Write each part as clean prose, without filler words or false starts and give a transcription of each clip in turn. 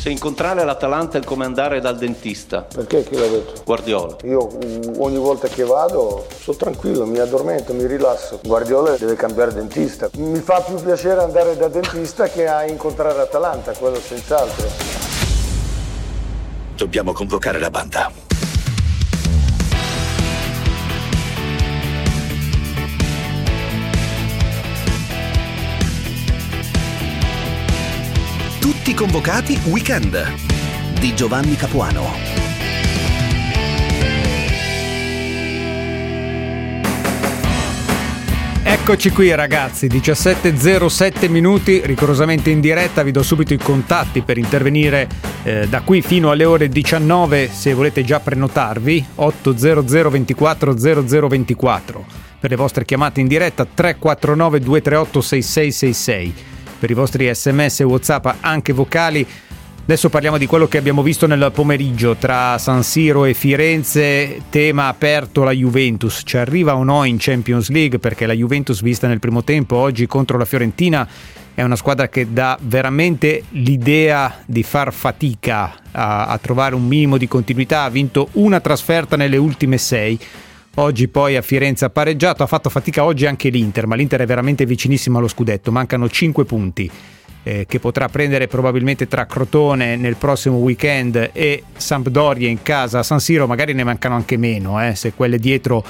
Se incontrare l'Atalanta è come andare dal dentista. Perché? Chi l'ha detto? Guardiola. Io ogni volta che vado sono tranquillo, mi addormento, mi rilasso. Guardiola deve cambiare dentista. Mi fa più piacere andare da dentista che a incontrare l'Atalanta, quello senz'altro. Dobbiamo convocare la banda. Tutti convocati weekend di Giovanni Capuano. Eccoci qui ragazzi, 17:07 minuti, rigorosamente in diretta. Vi do subito i contatti per intervenire da qui fino alle ore 19 se volete già prenotarvi. 800 24 0024 per le vostre chiamate in diretta, 349 238 6666. Per i vostri sms e whatsapp anche vocali. Adesso parliamo di quello che abbiamo visto nel pomeriggio tra San Siro e Firenze, tema aperto la Juventus, ci arriva o no in Champions League, perché la Juventus vista nel primo tempo oggi contro la Fiorentina è una squadra che dà veramente l'idea di far fatica a trovare un minimo di continuità, ha vinto una trasferta nelle ultime 6. Oggi poi a Firenze ha pareggiato, ha fatto fatica oggi anche l'Inter, ma l'Inter è veramente vicinissimo allo scudetto, mancano 5 punti che potrà prendere probabilmente tra Crotone nel prossimo weekend e Sampdoria in casa a San Siro, magari ne mancano anche meno, se quelle dietro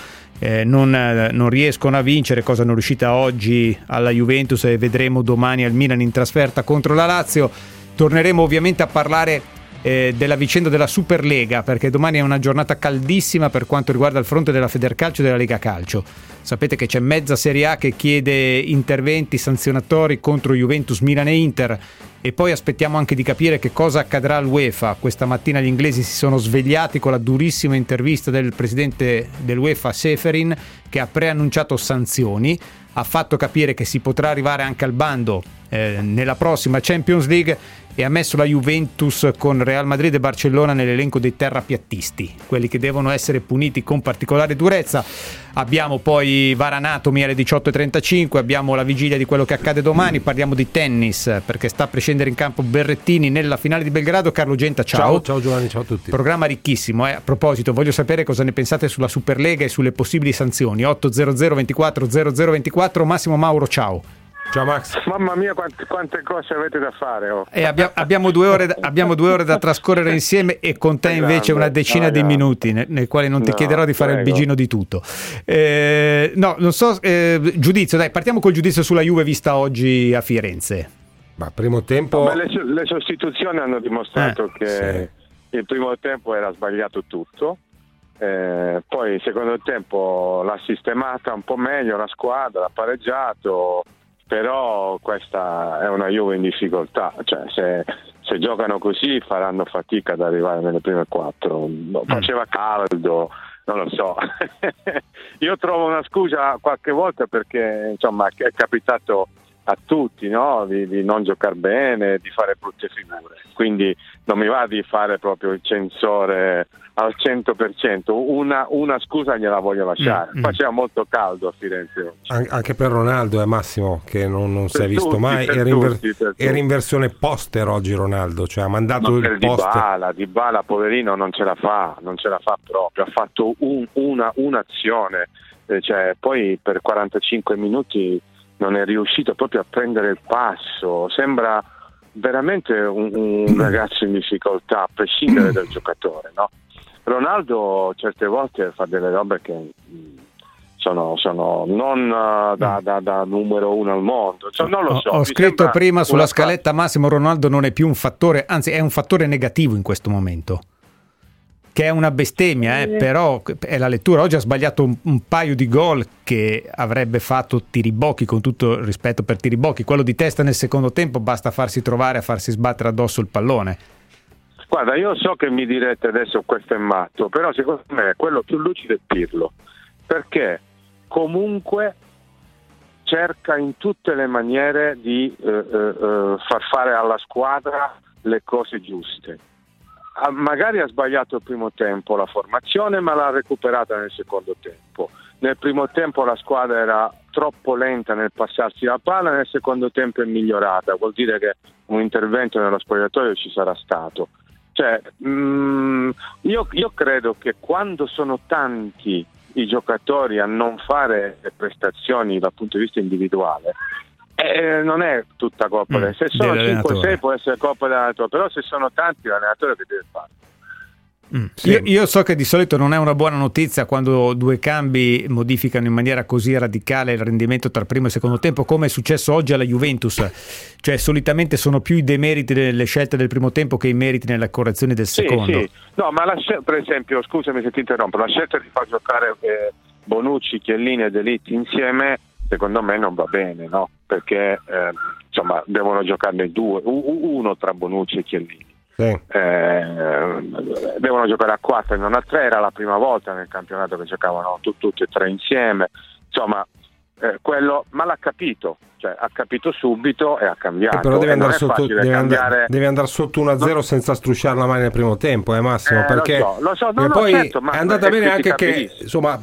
non riescono a vincere, cosa non è riuscita oggi alla Juventus e vedremo domani al Milan in trasferta contro la Lazio. Torneremo ovviamente a parlare della vicenda della Superlega, perché domani è una giornata caldissima per quanto riguarda il fronte della Federcalcio e della Lega Calcio. Sapete che c'è mezza Serie A che chiede interventi sanzionatori contro Juventus, Milan e Inter, e poi aspettiamo anche di capire che cosa accadrà all'UEFA. Questa mattina gli inglesi si sono svegliati con la durissima intervista del presidente dell'UEFA Seferin, che ha preannunciato sanzioni, ha fatto capire che si potrà arrivare anche al bando nella prossima Champions League e ha messo la Juventus con Real Madrid e Barcellona nell'elenco dei terrapiattisti, quelli che devono essere puniti con particolare durezza. Abbiamo poi Varanatomi alle 18:35, abbiamo la vigilia di quello che accade domani, parliamo di tennis perché sta per scendere in campo Berrettini nella finale di Belgrado. Carlo Genta, ciao. Ciao Giovanni, ciao a tutti. Programma ricchissimo, eh. A proposito, voglio sapere cosa ne pensate sulla Superlega e sulle possibili sanzioni. 800 24 0024. Massimo Mauro, ciao. Ciao Max. Mamma mia, quante cose avete da fare, oh. E abbiamo due ore da trascorrere insieme, e con te invece una decina di minuti nel quale non ti chiederò di fare il bigino di tutto. Giudizio, dai, partiamo col giudizio sulla Juve vista oggi a Firenze. Ma primo tempo... No, le sostituzioni hanno dimostrato che il primo tempo era sbagliato tutto. Poi il secondo tempo l'ha sistemata un po' meglio la squadra, ha pareggiato, però questa è una Juve in difficoltà, cioè se giocano così faranno fatica ad arrivare nelle prime 4. Faceva caldo, non lo so. Io trovo una scusa qualche volta perché insomma è capitato a tutti, no? di non giocare bene, di fare brutte figure, quindi non mi va di fare proprio il censore al 100%, una scusa gliela voglio lasciare. Faceva molto caldo a Firenze oggi. Anche per Ronaldo, Massimo, che non si è visto mai, era in versione poster oggi Ronaldo, cioè ha mandato il poster. Dybala poverino non ce la fa proprio, ha fatto un'azione, cioè, poi per 45 minuti non è riuscito proprio a prendere il passo, sembra veramente un ragazzo in difficoltà, a prescindere dal giocatore, no? Ronaldo certe volte fa delle robe che sono non da numero uno al mondo, cioè, non lo so. Ho scritto prima sulla scaletta, Massimo, Ronaldo non è più un fattore, anzi è un fattore negativo in questo momento, che è una bestemmia, però è la lettura. Oggi ha sbagliato un paio di gol che avrebbe fatto Tiribocchi, con tutto il rispetto per Tiribocchi. Quello di testa nel secondo tempo basta farsi trovare a farsi sbattere addosso il pallone. Guarda, io so che mi direte adesso questo è matto, però secondo me quello più lucido è Pirlo, perché comunque cerca in tutte le maniere di far fare alla squadra le cose giuste. Magari ha sbagliato il primo tempo la formazione, ma l'ha recuperata nel secondo tempo. Nel primo tempo la squadra era troppo lenta nel passarsi la palla, nel secondo tempo è migliorata, vuol dire che un intervento nello spogliatoio ci sarà stato. Cioè, io credo che quando sono tanti i giocatori a non fare prestazioni dal punto di vista individuale, non è tutta colpa. Se sono 5-6 può essere colpa dell'allenatore, però se sono tanti l'allenatore che deve fare. Sì. Io so che di solito non è una buona notizia quando due cambi modificano in maniera così radicale il rendimento tra primo e secondo tempo, come è successo oggi alla Juventus. Cioè, solitamente sono più i demeriti delle scelte del primo tempo che i meriti nella correzione del secondo. Sì. No, ma per esempio, scusami se ti interrompo, la scelta di far giocare Bonucci, Chiellini e De Ligt insieme secondo me non va bene, no? Perché insomma devono giocarne due, uno tra Bonucci e Chiellini. Devono giocare a 4 e non a 3, era la prima volta nel campionato che giocavano tutti e tre insieme, insomma quello, ma l'ha capito, cioè ha capito subito e ha cambiato, però deve andare sotto 1-0 senza strusciarla mai nel primo tempo, Massimo, perché lo so, certo, ma è andata bene anche che insomma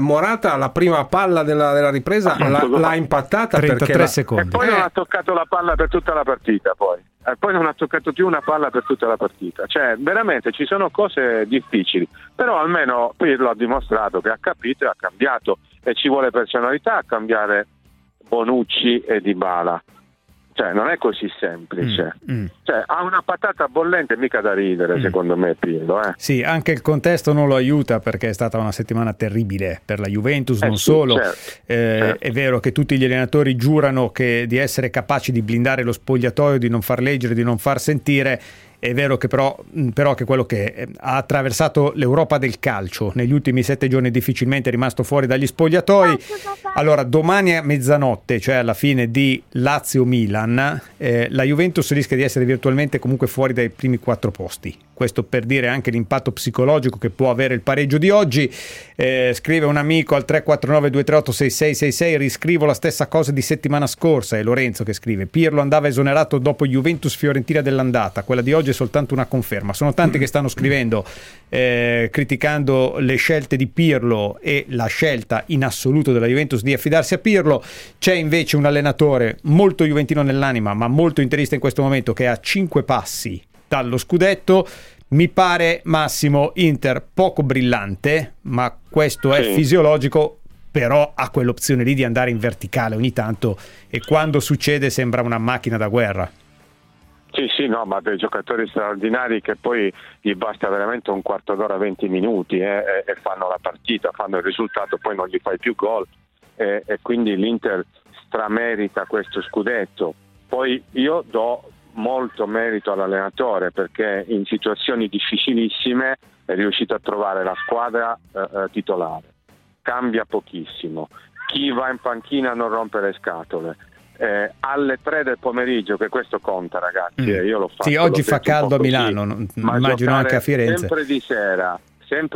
Morata la prima palla della ripresa l'ha impattata 33 perché secondi e poi non ha toccato la palla per tutta la partita, poi non ha toccato più una palla per tutta la partita. Cioè veramente ci sono cose difficili, però almeno Pirlo ha dimostrato che ha capito e ha cambiato, e ci vuole personalità a cambiare Bonucci e Dybala, cioè non è così semplice. Cioè, ha una patata bollente mica da ridere, secondo me Pirlo, Sì, anche il contesto non lo aiuta, perché è stata una settimana terribile per la Juventus, non solo. Certo. È vero che tutti gli allenatori giurano di essere capaci di blindare lo spogliatoio, di non far leggere, di non far sentire. È vero che però che quello che ha attraversato l'Europa del calcio negli ultimi 7 giorni difficilmente è rimasto fuori dagli spogliatoi. Allora, domani a mezzanotte, cioè alla fine di Lazio-Milan, la Juventus rischia di essere virtualmente comunque fuori dai primi 4 posti. Questo per dire anche l'impatto psicologico che può avere il pareggio di oggi. Scrive un amico al 349-238-6666, riscrivo la stessa cosa di settimana scorsa, è Lorenzo che scrive: Pirlo andava esonerato dopo Juventus-Fiorentina dell'andata, quella di oggi soltanto una conferma. Sono tanti che stanno scrivendo criticando le scelte di Pirlo e la scelta in assoluto della Juventus di affidarsi a Pirlo. C'è invece un allenatore molto juventino nell'anima ma molto interista in questo momento, che è a 5 passi dallo scudetto, mi pare, Massimo. Inter poco brillante, ma questo è fisiologico, però ha quell'opzione lì di andare in verticale ogni tanto, e quando succede sembra una macchina da guerra. Sì, no, ma dei giocatori straordinari che poi gli basta veramente un quarto d'ora, 20 minuti e fanno la partita, fanno il risultato, poi non gli fai più gol e quindi l'Inter stramerita questo scudetto. Poi io do molto merito all'allenatore, perché in situazioni difficilissime è riuscito a trovare la squadra titolare, cambia pochissimo, chi va in panchina non rompe le scatole. Alle 3 del pomeriggio, che questo conta, ragazzi, io l'ho fatto. Sì, oggi fa caldo a Milano, ma immagino anche a Firenze. Sempre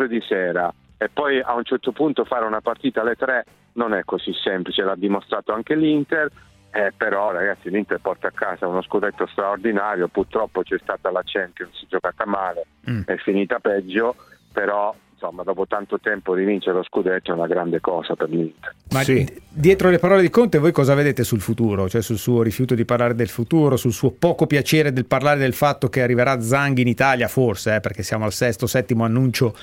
di sera, e poi a un certo punto fare una partita alle 3 non è così semplice, l'ha dimostrato anche l'Inter. Però ragazzi, l'Inter porta a casa uno scudetto straordinario. Purtroppo c'è stata la Champions, giocata male, è finita peggio, però insomma dopo tanto tempo rivincere lo scudetto è una grande cosa per l'Inter. Ma dietro le parole di Conte voi cosa vedete sul futuro? Cioè sul suo rifiuto di parlare del futuro, sul suo poco piacere del parlare del fatto che arriverà Zanghi in Italia, forse, perché siamo al 6º, 7º annuncio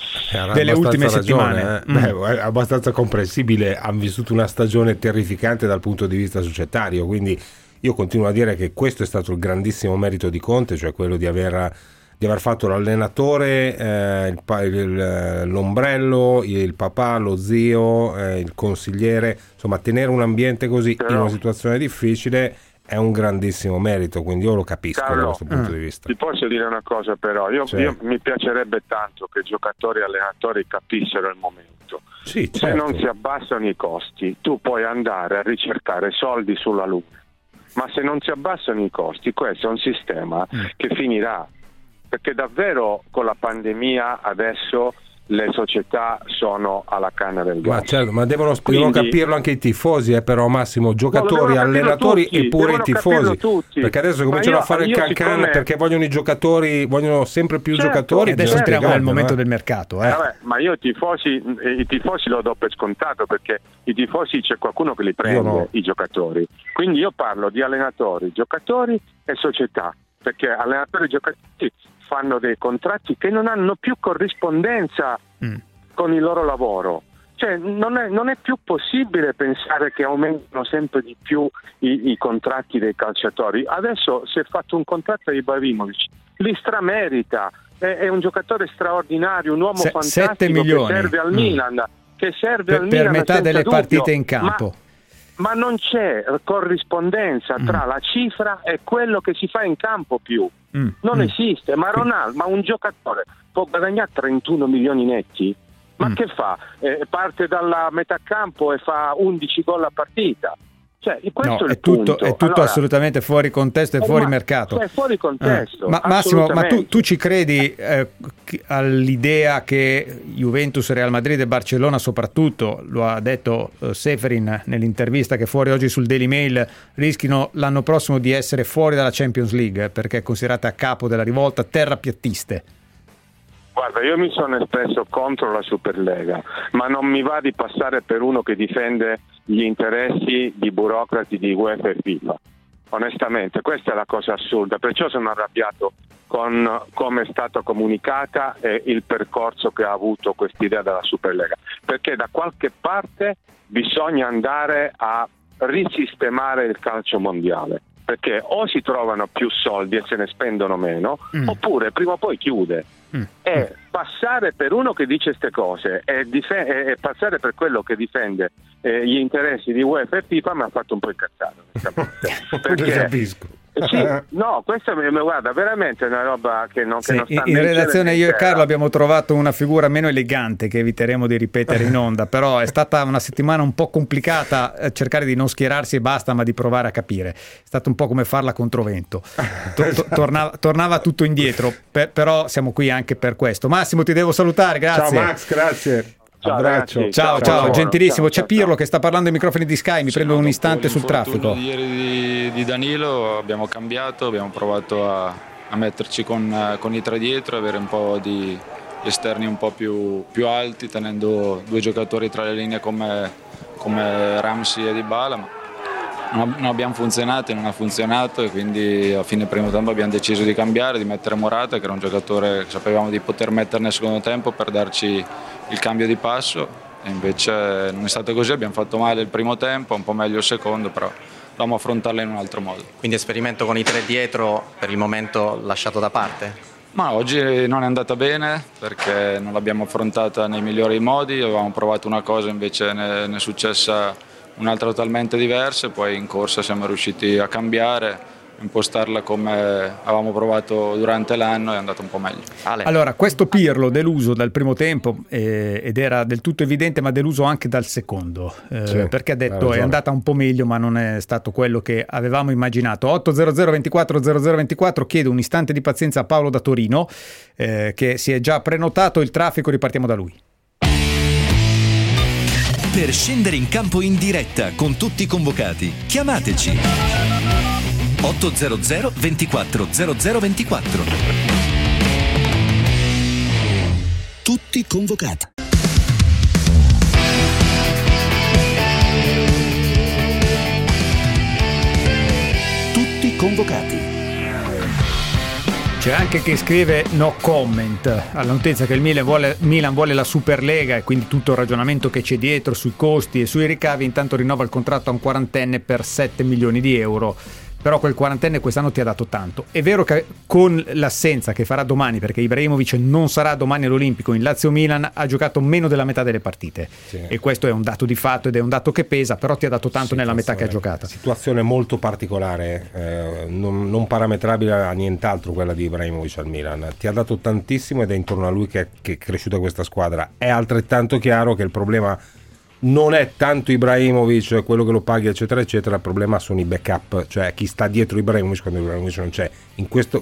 delle ultime settimane. Beh, è abbastanza comprensibile, hanno vissuto una stagione terrificante dal punto di vista societario, quindi io continuo a dire che questo è stato il grandissimo merito di Conte, cioè quello di aver fatto l'allenatore, l'ombrello, il papà, lo zio, il consigliere, insomma tenere un ambiente così in una situazione difficile è un grandissimo merito, quindi io lo capisco da questo punto di vista. Ti posso dire una cosa però, io mi piacerebbe tanto che giocatori e allenatori capissero il momento, se non si abbassano i costi tu puoi andare a ricercare soldi sulla luna, ma se non si abbassano i costi questo è un sistema che finirà. Perché davvero con la pandemia adesso le società sono alla canna del gas. Ma, certo, ma devono, quindi, devono capirlo anche i tifosi, però Massimo, giocatori, no, allenatori tutti, e pure i tifosi, perché adesso cominciano a fare il cancan, siccome... perché vogliono i giocatori, vogliono sempre più giocatori. Adesso entriamo nel momento del mercato. Vabbè, ma io i tifosi lo do per scontato, perché i tifosi c'è qualcuno che li prende, no. I giocatori. Quindi io parlo di allenatori, giocatori e società, perché allenatori e giocatori fanno dei contratti che non hanno più corrispondenza con il loro lavoro. Cioè non è più possibile pensare che aumentano sempre di più i contratti dei calciatori. Adesso si è fatto un contratto di Ibrahimović, li stramerita, è un giocatore straordinario, un uomo fantastico, 7 milioni. che serve al Milan per metà delle partite in campo. Ma non c'è corrispondenza tra la cifra e quello che si fa in campo più. Non esiste. Ma Ronaldo, ma un giocatore può guadagnare 31 milioni netti? Ma che fa? Parte dalla metà campo e fa 11 gol a partita. Cioè, questo no, è tutto allora, assolutamente fuori contesto e fuori mercato. Cioè, fuori contesto. Ma Massimo, ma tu ci credi all'idea che Juventus, Real Madrid e Barcellona, soprattutto, lo ha detto Seferin nell'intervista che fuori oggi sul Daily Mail, rischino l'anno prossimo di essere fuori dalla Champions League perché è considerata a capo della rivolta terrapiattiste? Guarda, io mi sono espresso contro la Superlega, ma non mi va di passare per uno che difende gli interessi di burocrati di UEFA e FIFA. Onestamente, questa è la cosa assurda, perciò sono arrabbiato con come è stata comunicata e il percorso che ha avuto quest'idea della Superlega, perché da qualche parte bisogna andare a risistemare il calcio mondiale, perché o si trovano più soldi e se ne spendono meno, oppure prima o poi chiude. E passare per uno che dice queste cose e passare per quello che difende gli interessi di UEFA e FIFA mi ha fatto un po' incazzare. Perché capisco. Sì, no, questa guarda veramente è una roba che non sta in relazione. Io e Carlo abbiamo trovato una figura meno elegante che eviteremo di ripetere in onda, però è stata una settimana un po' complicata, cercare di non schierarsi e basta, ma di provare a capire. È stato un po' come farla controvento. Tornava tutto indietro, però siamo qui anche per questo. Massimo, ti devo salutare, grazie. Ciao Max, grazie. Abbraccio. Ciao, gentilissimo. C'è Pirlo che sta parlando ai microfoni di Sky. Mi prendo un istante sul traffico. Ieri di Danilo abbiamo cambiato, abbiamo provato a metterci con i tre dietro, avere un po' di esterni un po' più alti, tenendo due giocatori tra le linee come Ramsey e Dybala, ma non abbiamo funzionato, non ha funzionato, e quindi a fine primo tempo abbiamo deciso di cambiare, di mettere Morata, che era un giocatore che sapevamo di poter mettere nel secondo tempo per darci il cambio di passo, e invece non è stato così. Abbiamo fatto male il primo tempo, un po' meglio il secondo, però dobbiamo affrontarla in un altro modo. Quindi esperimento con i tre dietro per il momento lasciato da parte? Ma oggi non è andata bene perché non l'abbiamo affrontata nei migliori modi, avevamo provato una cosa, invece ne è successa un'altra totalmente diversa, e poi in corsa siamo riusciti a cambiare, impostarla come avevamo provato durante l'anno, è andato un po' meglio. Ale. Allora, questo Pirlo deluso dal primo tempo ed era del tutto evidente, ma deluso anche dal secondo, sì, perché ha detto è andata un po' meglio ma non è stato quello che avevamo immaginato. 800 24 00 24, chiedo un istante di pazienza a Paolo da Torino che si è già prenotato il traffico, ripartiamo da lui. Per scendere in campo in diretta con tutti i convocati, chiamateci 800 24 00 24. Tutti convocati. Tutti convocati. C'è anche chi scrive no comment alla notizia che il Milan vuole la Superlega, e quindi tutto il ragionamento che c'è dietro sui costi e sui ricavi. Intanto rinnova il contratto a un quarantenne per 7 milioni di euro. Però quel quarantenne quest'anno ti ha dato tanto. È vero che con l'assenza che farà domani, perché Ibrahimović non sarà domani all'Olimpico in Lazio-Milan, ha giocato meno della metà delle partite, sì. E questo è un dato di fatto ed è un dato che pesa, però ti ha dato tanto nella metà che ha giocata. Situazione molto particolare, non parametrabile a nient'altro quella di Ibrahimović al Milan. Ti ha dato tantissimo ed è intorno a lui che è cresciuta questa squadra. È altrettanto chiaro che il problema non è tanto Ibrahimović, quello che lo paghi eccetera eccetera, il problema sono i backup, cioè chi sta dietro Ibrahimović quando Ibrahimović non c'è.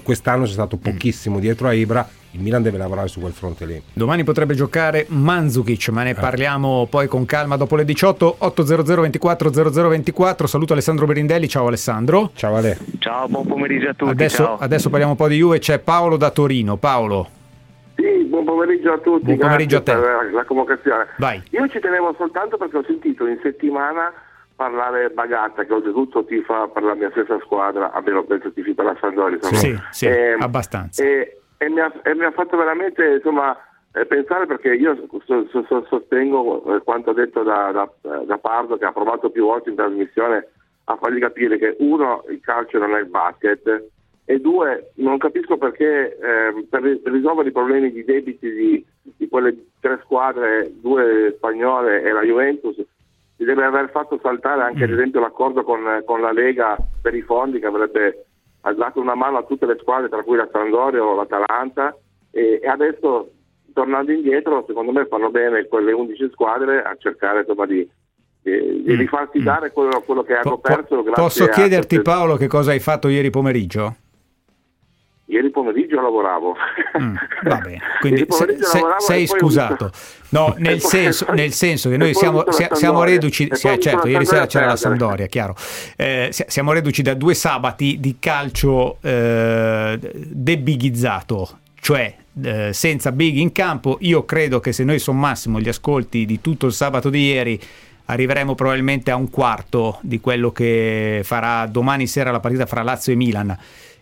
Quest'anno c'è stato pochissimo dietro a Ibra, il Milan deve lavorare su quel fronte lì. Domani potrebbe giocare Mandžukić, ma ne parliamo poi con calma dopo le 18. 800 24 00 24. Saluto Alessandro Berindelli. Ciao Alessandro. Ciao Ale. Ciao, buon pomeriggio a tutti. Adesso parliamo un po' di Juve. C'è Paolo da Torino. Paolo. Sì, buon pomeriggio a tutti. Buon pomeriggio a te. Per la convocazione. Vai. Io ci tenevo soltanto perché ho sentito in settimana parlare Bagatta, che oltretutto tifa per la mia stessa squadra, almeno penso tifi per la Sampdoria. Sì, abbastanza. E mi ha fatto veramente pensare, perché io sostengo quanto detto da Pardo, che ha provato più volte in trasmissione a fargli capire che uno, il calcio non è il basket, e due, non capisco perché per risolvere i problemi di debiti di quelle tre squadre, due spagnole e la Juventus, si deve aver fatto saltare anche ad esempio l'accordo con la Lega per i fondi, che avrebbe dato una mano a tutte le squadre, tra cui la Sampdoria o l'Atalanta, e adesso tornando indietro secondo me fanno bene quelle 11 squadre a cercare di rifarsi dare quello che hanno perso. Posso chiederti Paolo che cosa hai fatto ieri pomeriggio? Ieri pomeriggio lavoravo. Va bene, quindi sei scusato. No, nel senso che noi siamo reduci, certo, ieri sera c'era la Sampdoria, chiaro. Siamo reduci da due sabati di calcio debighizzato, cioè senza big in campo. Io credo che se noi sommassimo gli ascolti di tutto il sabato di ieri arriveremo probabilmente a un quarto di quello che farà domani sera la partita fra Lazio e Milan.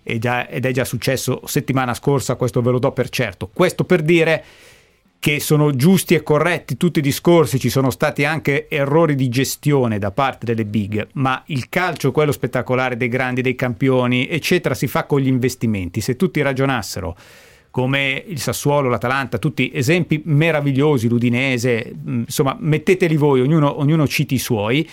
Ed è già successo settimana scorsa, questo ve lo do per certo. Questo per dire che sono giusti e corretti tutti i discorsi, ci sono stati anche errori di gestione da parte delle big, ma il calcio, quello spettacolare dei grandi, dei campioni eccetera, si fa con gli investimenti. Se tutti ragionassero come il Sassuolo, l'Atalanta, tutti esempi meravigliosi, l'Udinese, insomma metteteli voi, ognuno citi i suoi.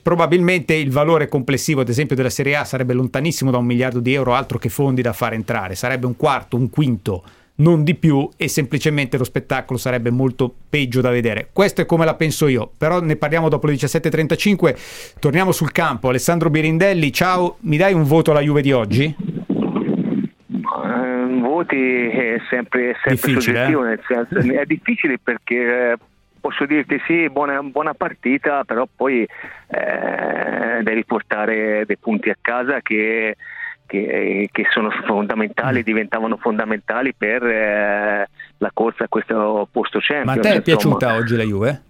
Probabilmente il valore complessivo ad esempio della Serie A sarebbe lontanissimo da €1 miliardo, altro che fondi da far entrare, sarebbe un quarto, un quinto, non di più, e semplicemente lo spettacolo sarebbe molto peggio da vedere. Questo è come la penso io, però ne parliamo dopo le 17.35. torniamo sul campo. Alessandro Birindelli, ciao, mi dai un voto alla Juve di oggi? Voti è sempre soggettivo, nel senso, è difficile perché posso dirti sì, buona partita, però poi devi portare dei punti a casa che sono fondamentali, diventavano fondamentali per la corsa a questo posto Champions. Ma a te è piaciuta oggi la Juve?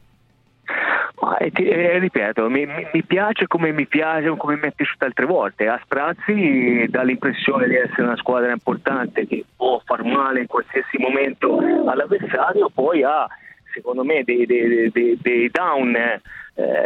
Ripeto, mi piace come mi è piaciuta altre volte. A sprazzi dà l'impressione di essere una squadra importante che può far male in qualsiasi momento all'avversario, poi ha secondo me dei down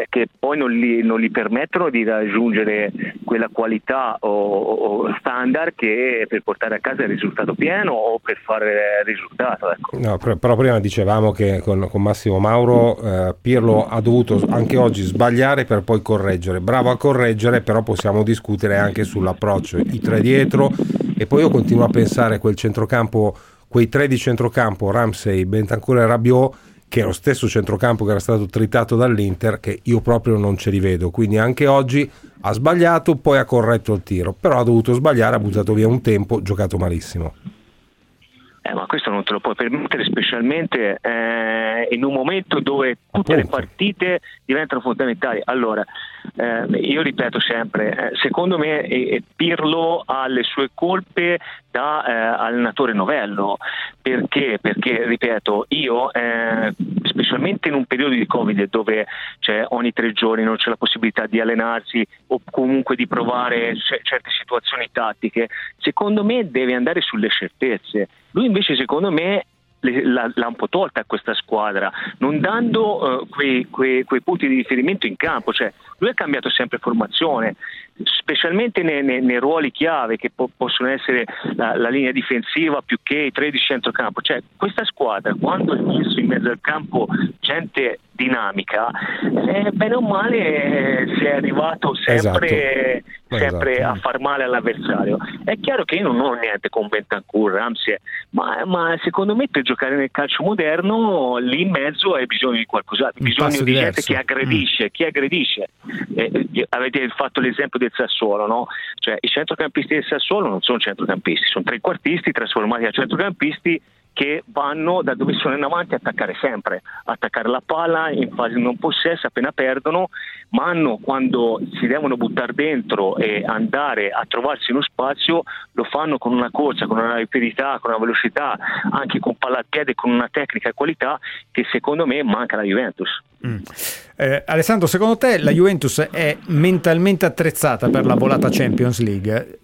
che poi non gli permettono di raggiungere quella qualità o standard che per portare a casa il risultato pieno o per fare risultato, ecco. No, però prima dicevamo che con Massimo Mauro Pirlo ha dovuto anche oggi sbagliare per poi correggere, bravo a correggere, però possiamo discutere anche sull'approccio, i tre dietro, e poi io continuo a pensare quel centrocampo, quei tre di centrocampo, Ramsey, Bentancur e Rabiot, che è lo stesso centrocampo che era stato tritato dall'Inter, che io proprio non ci rivedo. Quindi anche oggi ha sbagliato, poi ha corretto il tiro, però ha dovuto sbagliare, ha buttato via un tempo, giocato malissimo. Ma questo non te lo puoi permettere, specialmente in un momento dove tutte le partite diventano fondamentali. Allora, io ripeto sempre, secondo me Pirlo ha le sue colpe da allenatore novello, perché ripeto, io specialmente in un periodo di Covid dove cioè, ogni tre giorni non c'è la possibilità di allenarsi o comunque di provare certe situazioni tattiche, secondo me deve andare sulle certezze. Lui invece secondo me l'ha un po' tolta questa squadra, non dando quei punti di riferimento in campo, cioè lui ha cambiato sempre formazione, specialmente nei ruoli chiave che possono essere la linea difensiva più che i 13 centrocampo, cioè questa squadra quando è messo in mezzo al campo gente dinamica, bene o male si è arrivato sempre, esatto, sempre esatto, a far male all'avversario. È chiaro che io non ho niente con Bentancur, Ramsey, ma secondo me per giocare nel calcio moderno lì in mezzo hai bisogno di qualcosa, bisogno di gente che aggredisce, chi aggredisce. Avete fatto l'esempio del Sassuolo, no? Cioè i centrocampisti del Sassuolo non sono centrocampisti, sono trequartisti trasformati a centrocampisti che vanno da dove sono in avanti a attaccare sempre, attaccare la palla in fase non possessa appena perdono, ma hanno, quando si devono buttare dentro e andare a trovarsi uno spazio, lo fanno con una corsa, con una rapidità, con una velocità, anche con pallatiede, con una tecnica e qualità che secondo me manca alla Juventus. Alessandro, secondo te la Juventus è mentalmente attrezzata per la volata Champions League?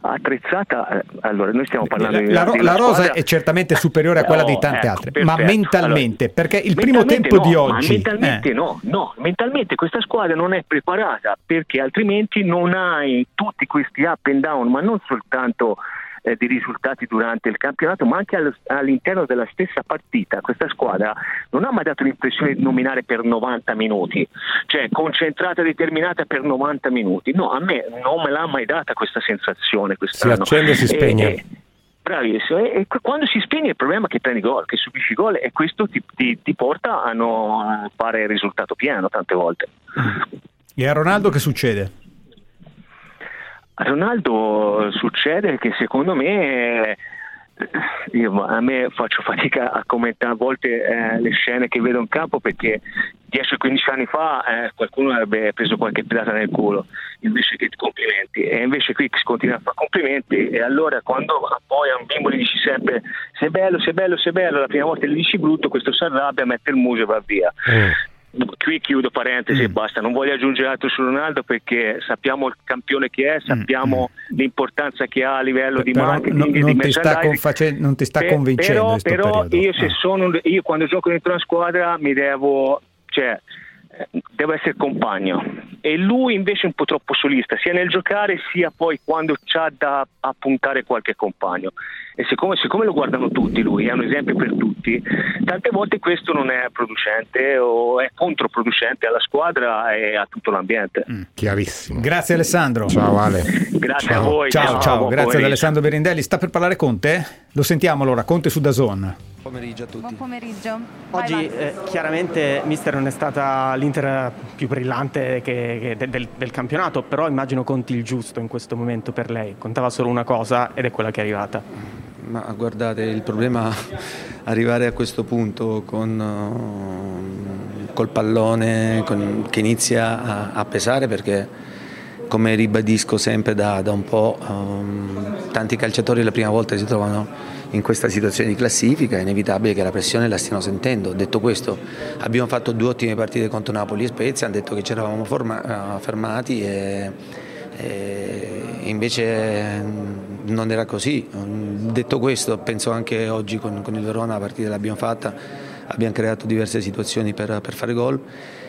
Attrezzata, allora noi stiamo parlando la rosa è certamente superiore a quella di tante altre, perfetto. Ma mentalmente, allora, perché il primo tempo di oggi mentalmente no, mentalmente questa squadra non è preparata, perché altrimenti non hai tutti questi up and down, ma non soltanto di risultati durante il campionato, ma anche all'interno della stessa partita. Questa squadra non ha mai dato l'impressione di dominare per 90 minuti, cioè concentrata e determinata per 90 minuti. No, a me non me l'ha mai data questa sensazione quest'anno. Si accende e si spegne. Bravissimo, e quando si spegne il problema è che prendi gol, che subisci gol, e questo ti porta a non fare il risultato pieno tante volte. E a Ronaldo che succede? A Ronaldo succede che secondo me, a me faccio fatica a commentare a volte le scene che vedo in campo, perché 10-15 anni fa qualcuno avrebbe preso qualche pedata nel culo, invece che complimenti, e invece qui si continua a fare complimenti, e allora quando poi a un bimbo gli dici sempre sei bello, la prima volta gli dici brutto, questo si arrabbia, mette il muso e va via. Qui chiudo parentesi e basta, non voglio aggiungere altro su Ronaldo, perché sappiamo il campione che è, sappiamo l'importanza che ha a livello di marketing e di merchandising. Non ti sta convincendo, però io quando gioco dentro una squadra mi devo essere compagno, e lui invece è un po' troppo solista, sia nel giocare sia poi quando c'ha da appuntare qualche compagno, e siccome lo guardano tutti, lui è un esempio per tutti, tante volte questo non è producente o è controproducente alla squadra e a tutto l'ambiente. Chiarissimo, grazie Alessandro. Ciao Ale. Grazie a voi. Ciao. Grazie ad Alessandro Berindelli. Sta per parlare Conte? Lo sentiamo allora, Conte su DAZN. Buon pomeriggio a tutti. Buon pomeriggio. Oggi chiaramente mister non è stata l'Inter più brillante del campionato, però immagino conti il giusto in questo momento per lei. Contava solo una cosa ed è quella che è arrivata. Ma guardate, il problema arrivare a questo punto col pallone che inizia a pesare, perché come ribadisco sempre da un po', tanti calciatori la prima volta si trovano in questa situazione di classifica, è inevitabile che la pressione la stiano sentendo. Detto questo, abbiamo fatto due ottime partite contro Napoli e Spezia, hanno detto che ci eravamo fermati e invece non era così. Detto questo, penso anche oggi con il Verona la partita l'abbiamo fatta, abbiamo creato diverse situazioni per fare gol.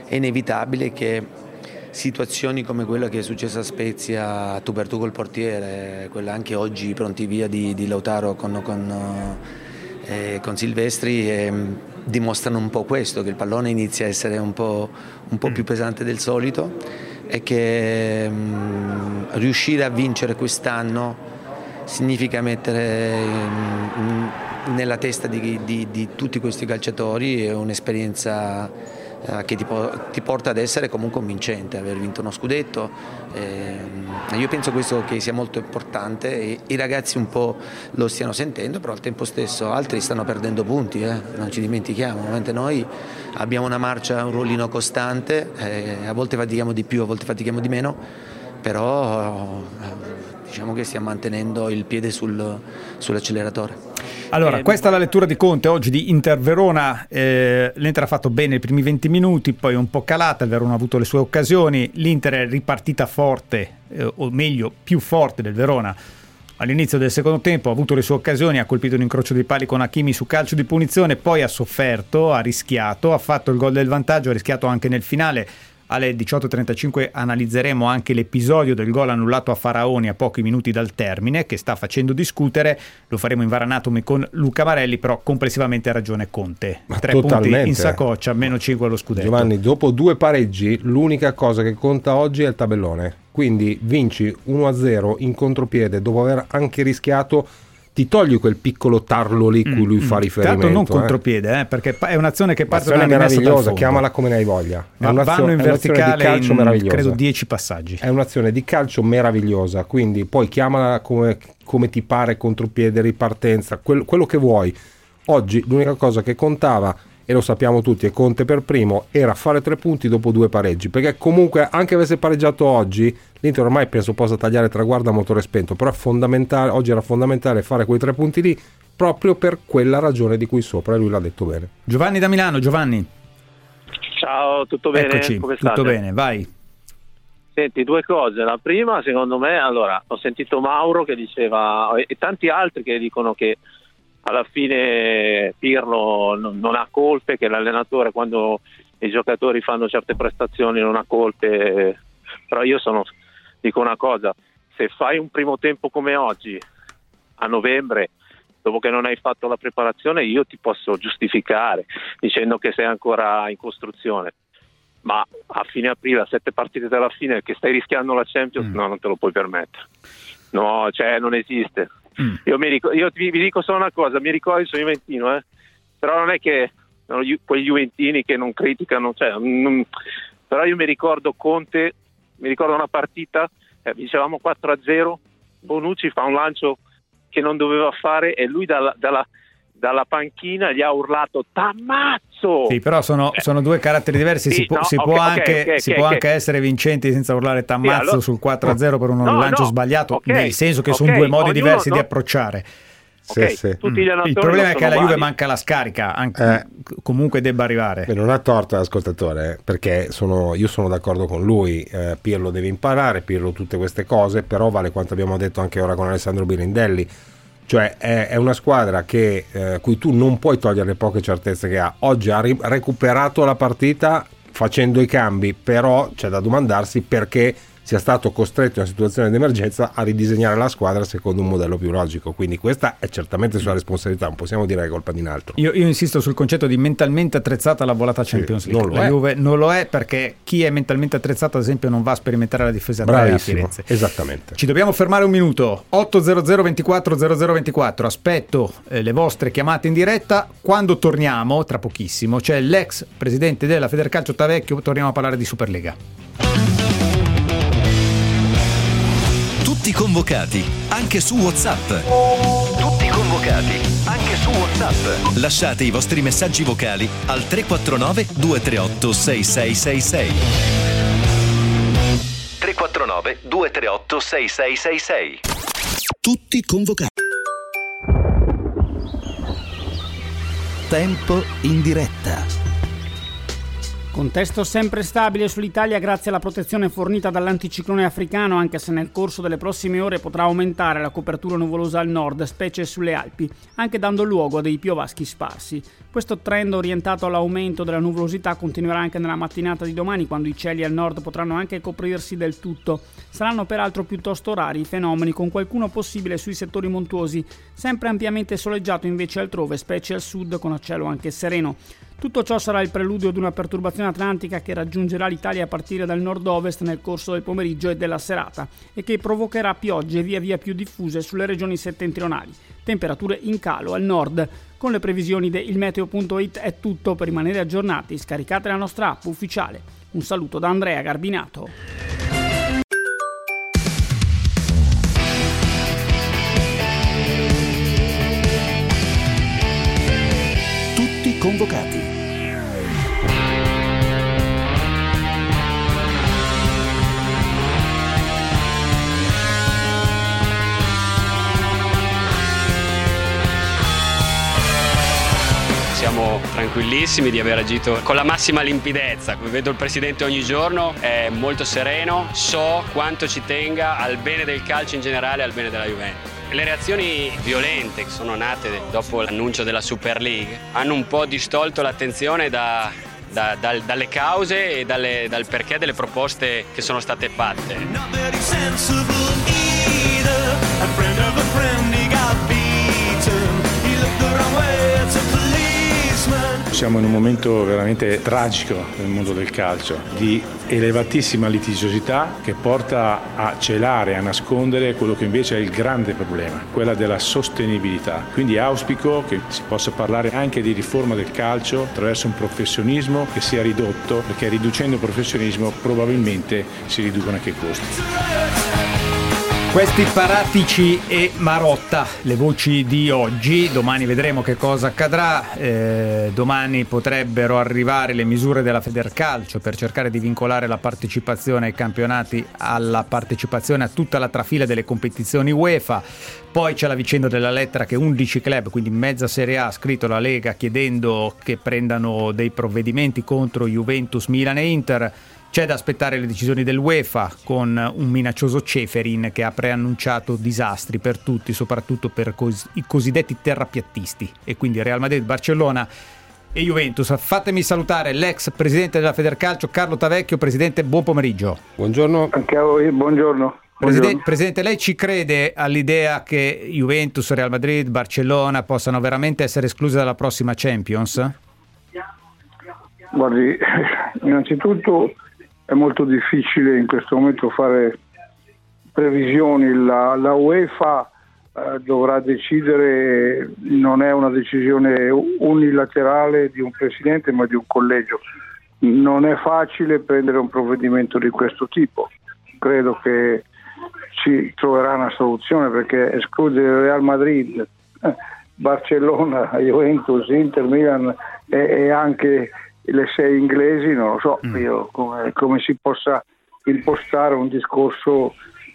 È inevitabile che situazioni come quella che è successa a Spezia, tu per tu col portiere, quella anche oggi pronti via di Lautaro con Silvestri, dimostrano un po' questo, che il pallone inizia a essere un po' più pesante del solito, e che riuscire a vincere quest'anno significa mettere nella testa di tutti questi calciatori un'esperienza che ti porta ad essere comunque un vincente, aver vinto uno scudetto. Io penso questo che sia molto importante, e i ragazzi un po' lo stiano sentendo, però al tempo stesso altri stanno perdendo punti, non ci dimentichiamo, ovviamente noi abbiamo una marcia, un rollino costante, a volte fatichiamo di più, a volte fatichiamo di meno, però diciamo che stiamo mantenendo il piede sull'acceleratore. Allora, questa è la lettura di Conte oggi di Inter-Verona. L'Inter ha fatto bene i primi 20 minuti, poi un po' calata, il Verona ha avuto le sue occasioni, l'Inter è ripartita forte, o meglio più forte del Verona all'inizio del secondo tempo, ha avuto le sue occasioni, ha colpito un incrocio dei pali con Hakimi su calcio di punizione, poi ha sofferto, ha rischiato, ha fatto il gol del vantaggio, ha rischiato anche nel finale, Alle 18.35 analizzeremo anche l'episodio del gol annullato a Faraoni a pochi minuti dal termine, che sta facendo discutere. Lo faremo in Varanatomi con Luca Marelli, però complessivamente ha ragione Conte. Ma 3 totalmente. Punti in saccoccia, meno 5 allo scudetto. Giovanni, dopo 2 pareggi, l'unica cosa che conta oggi è il tabellone. Quindi vinci 1-0 in contropiede, dopo aver anche rischiato, ti togli quel piccolo tarlo lì cui lui fa riferimento. Tanto non contropiede, perché è un'azione che parte dalla rimessa dal fondo. Chiamala come ne hai voglia. Vanno in verticale in credo 10 passaggi. È un'azione di calcio meravigliosa, quindi poi chiamala come ti pare, contropiede, ripartenza, quello che vuoi. Oggi l'unica cosa che contava, e lo sappiamo tutti, e Conte per primo, era fare 3 punti dopo 2 pareggi, perché comunque anche avesse pareggiato oggi l'Inter ormai penso possa tagliare traguardo a motore spento, però è fondamentale, oggi era fondamentale fare quei 3 punti lì proprio per quella ragione di cui sopra, e lui l'ha detto bene. Giovanni da Milano. Giovanni, ciao, tutto bene? Eccoci, come state? Tutto bene, vai. Senti, 2 cose. La prima, secondo me, allora, ho sentito Mauro che diceva, e tanti altri che dicono che alla fine Pirlo non ha colpe, che l'allenatore quando i giocatori fanno certe prestazioni non ha colpe, però io dico una cosa: se fai un primo tempo come oggi a novembre, dopo che non hai fatto la preparazione, io ti posso giustificare dicendo che sei ancora in costruzione, ma a fine aprile, a 7 partite dalla fine, che stai rischiando la Champions, no, non te lo puoi permettere, no, cioè non esiste. Io vi dico solo una cosa, mi ricordo, sono juventino, però non è che quei juventini che non criticano, però io mi ricordo Conte, mi ricordo una partita, dicevamo 4-0, Bonucci fa un lancio che non doveva fare e lui dalla panchina gli ha urlato "t'ammazzo". Sì, però sono 2 caratteri diversi, sì, si può anche essere vincenti senza urlare "t'ammazzo", sì, allora, sul 4-0 per un lancio sbagliato, nel senso che sono 2 modi diversi di approcciare. Okay, sì. Tutti gli allenatori. Il problema è che alla Juve manca la scarica, anche, comunque debba arrivare. Beh, non ha torto l'ascoltatore, perché io sono d'accordo con lui. Pirlo deve imparare, Pirlo tutte queste cose, però vale quanto abbiamo detto anche ora con Alessandro Birindelli. Cioè è una squadra che cui tu non puoi togliere le poche certezze che ha. Oggi ha recuperato la partita facendo i cambi, però c'è da domandarsi perché sia stato costretto in una situazione di emergenza a ridisegnare la squadra secondo un modello più logico. Quindi questa è certamente sua responsabilità, non possiamo dire che è colpa di un altro. Io insisto sul concetto di mentalmente attrezzata alla volata Champions League. La Juve non lo è, perché chi è mentalmente attrezzato ad esempio non va a sperimentare la difesa a Firenze. Esattamente. Ci dobbiamo fermare un minuto. 800 24 00 24, aspetto le vostre chiamate in diretta. Quando torniamo tra pochissimo c'è l'ex presidente della Federcalcio Tavecchio, torniamo a parlare di Superlega. Tutti convocati, anche su WhatsApp. Tutti convocati, anche su WhatsApp. Lasciate i vostri messaggi vocali al 349 238 6666. 349 238 6666. Tutti convocati. Tempo in diretta. Contesto sempre stabile sull'Italia grazie alla protezione fornita dall'anticiclone africano, anche se nel corso delle prossime ore potrà aumentare la copertura nuvolosa al nord, specie sulle Alpi, anche dando luogo a dei piovaschi sparsi. Questo trend orientato all'aumento della nuvolosità continuerà anche nella mattinata di domani, quando i cieli al nord potranno anche coprirsi del tutto. Saranno peraltro piuttosto rari i fenomeni, con qualcuno possibile sui settori montuosi, sempre ampiamente soleggiato invece altrove, specie al sud, con cielo anche sereno. Tutto ciò sarà il preludio ad una perturbazione atlantica che raggiungerà l'Italia a partire dal nord-ovest nel corso del pomeriggio e della serata, e che provocherà piogge via via più diffuse sulle regioni settentrionali. Temperature in calo al nord. Con le previsioni del ilmeteo.it è tutto. Per rimanere aggiornati scaricate la nostra app ufficiale. Un saluto da Andrea Garbinato. Tutti convocati. Siamo tranquillissimi di aver agito con la massima limpidezza. Come vedo il presidente ogni giorno, è molto sereno, so quanto ci tenga al bene del calcio in generale e al bene della Juventus. Le reazioni violente che sono nate dopo l'annuncio della Super League hanno un po' distolto l'attenzione da dalle cause e dal perché delle proposte che sono state fatte. Siamo in un momento veramente tragico nel mondo del calcio, di elevatissima litigiosità che porta a celare, a nascondere quello che invece è il grande problema, quella della sostenibilità. Quindi auspico che si possa parlare anche di riforma del calcio attraverso un professionismo che sia ridotto, perché riducendo il professionismo probabilmente si riducono anche i costi. Questi Paratici e Marotta, le voci di oggi. Domani vedremo che cosa accadrà, domani potrebbero arrivare le misure della Federcalcio per cercare di vincolare la partecipazione ai campionati alla partecipazione a tutta la trafila delle competizioni UEFA. Poi c'è la vicenda della lettera che 11 club, quindi mezza Serie A, ha scritto la Lega chiedendo che prendano dei provvedimenti contro Juventus, Milan e Inter. C'è da aspettare le decisioni dell'UEFA con un minaccioso Ceferin che ha preannunciato disastri per tutti, soprattutto per i cosiddetti terrapiattisti, e quindi Real Madrid, Barcellona e Juventus. Fatemi salutare l'ex presidente della Federcalcio, Carlo Tavecchio. Presidente, buon pomeriggio. Buongiorno. Anche a voi, buongiorno. Presidente, lei ci crede all'idea che Juventus, Real Madrid, Barcellona possano veramente essere escluse dalla prossima Champions? Guardi, innanzitutto è molto difficile in questo momento fare previsioni, la UEFA dovrà decidere, non è una decisione unilaterale di un presidente ma di un collegio. Non è facile prendere un provvedimento di questo tipo, credo che si troverà una soluzione, perché escludere Real Madrid, Barcellona, Juventus, Inter, Milan e anche le sei inglesi, non lo so io come si possa impostare un discorso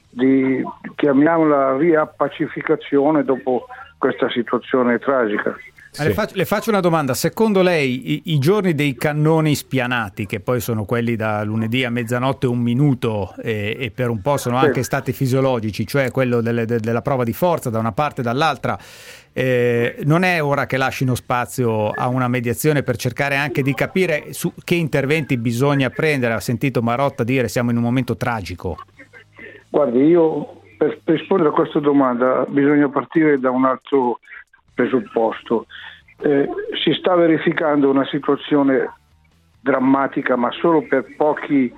di, chiamiamola, riappacificazione dopo questa situazione tragica. Sì. Le faccio una domanda: secondo lei i giorni dei cannoni spianati, che poi sono quelli da lunedì a mezzanotte un minuto e per un po' sono anche stati fisiologici, cioè quello della prova di forza da una parte e dall'altra, non è ora che lasciano spazio a una mediazione per cercare anche di capire su che interventi bisogna prendere? Ha sentito Marotta dire siamo in un momento tragico. Guardi, io per rispondere a questa domanda bisogna partire da un altro presupposto. Si sta verificando una situazione drammatica, ma solo per pochi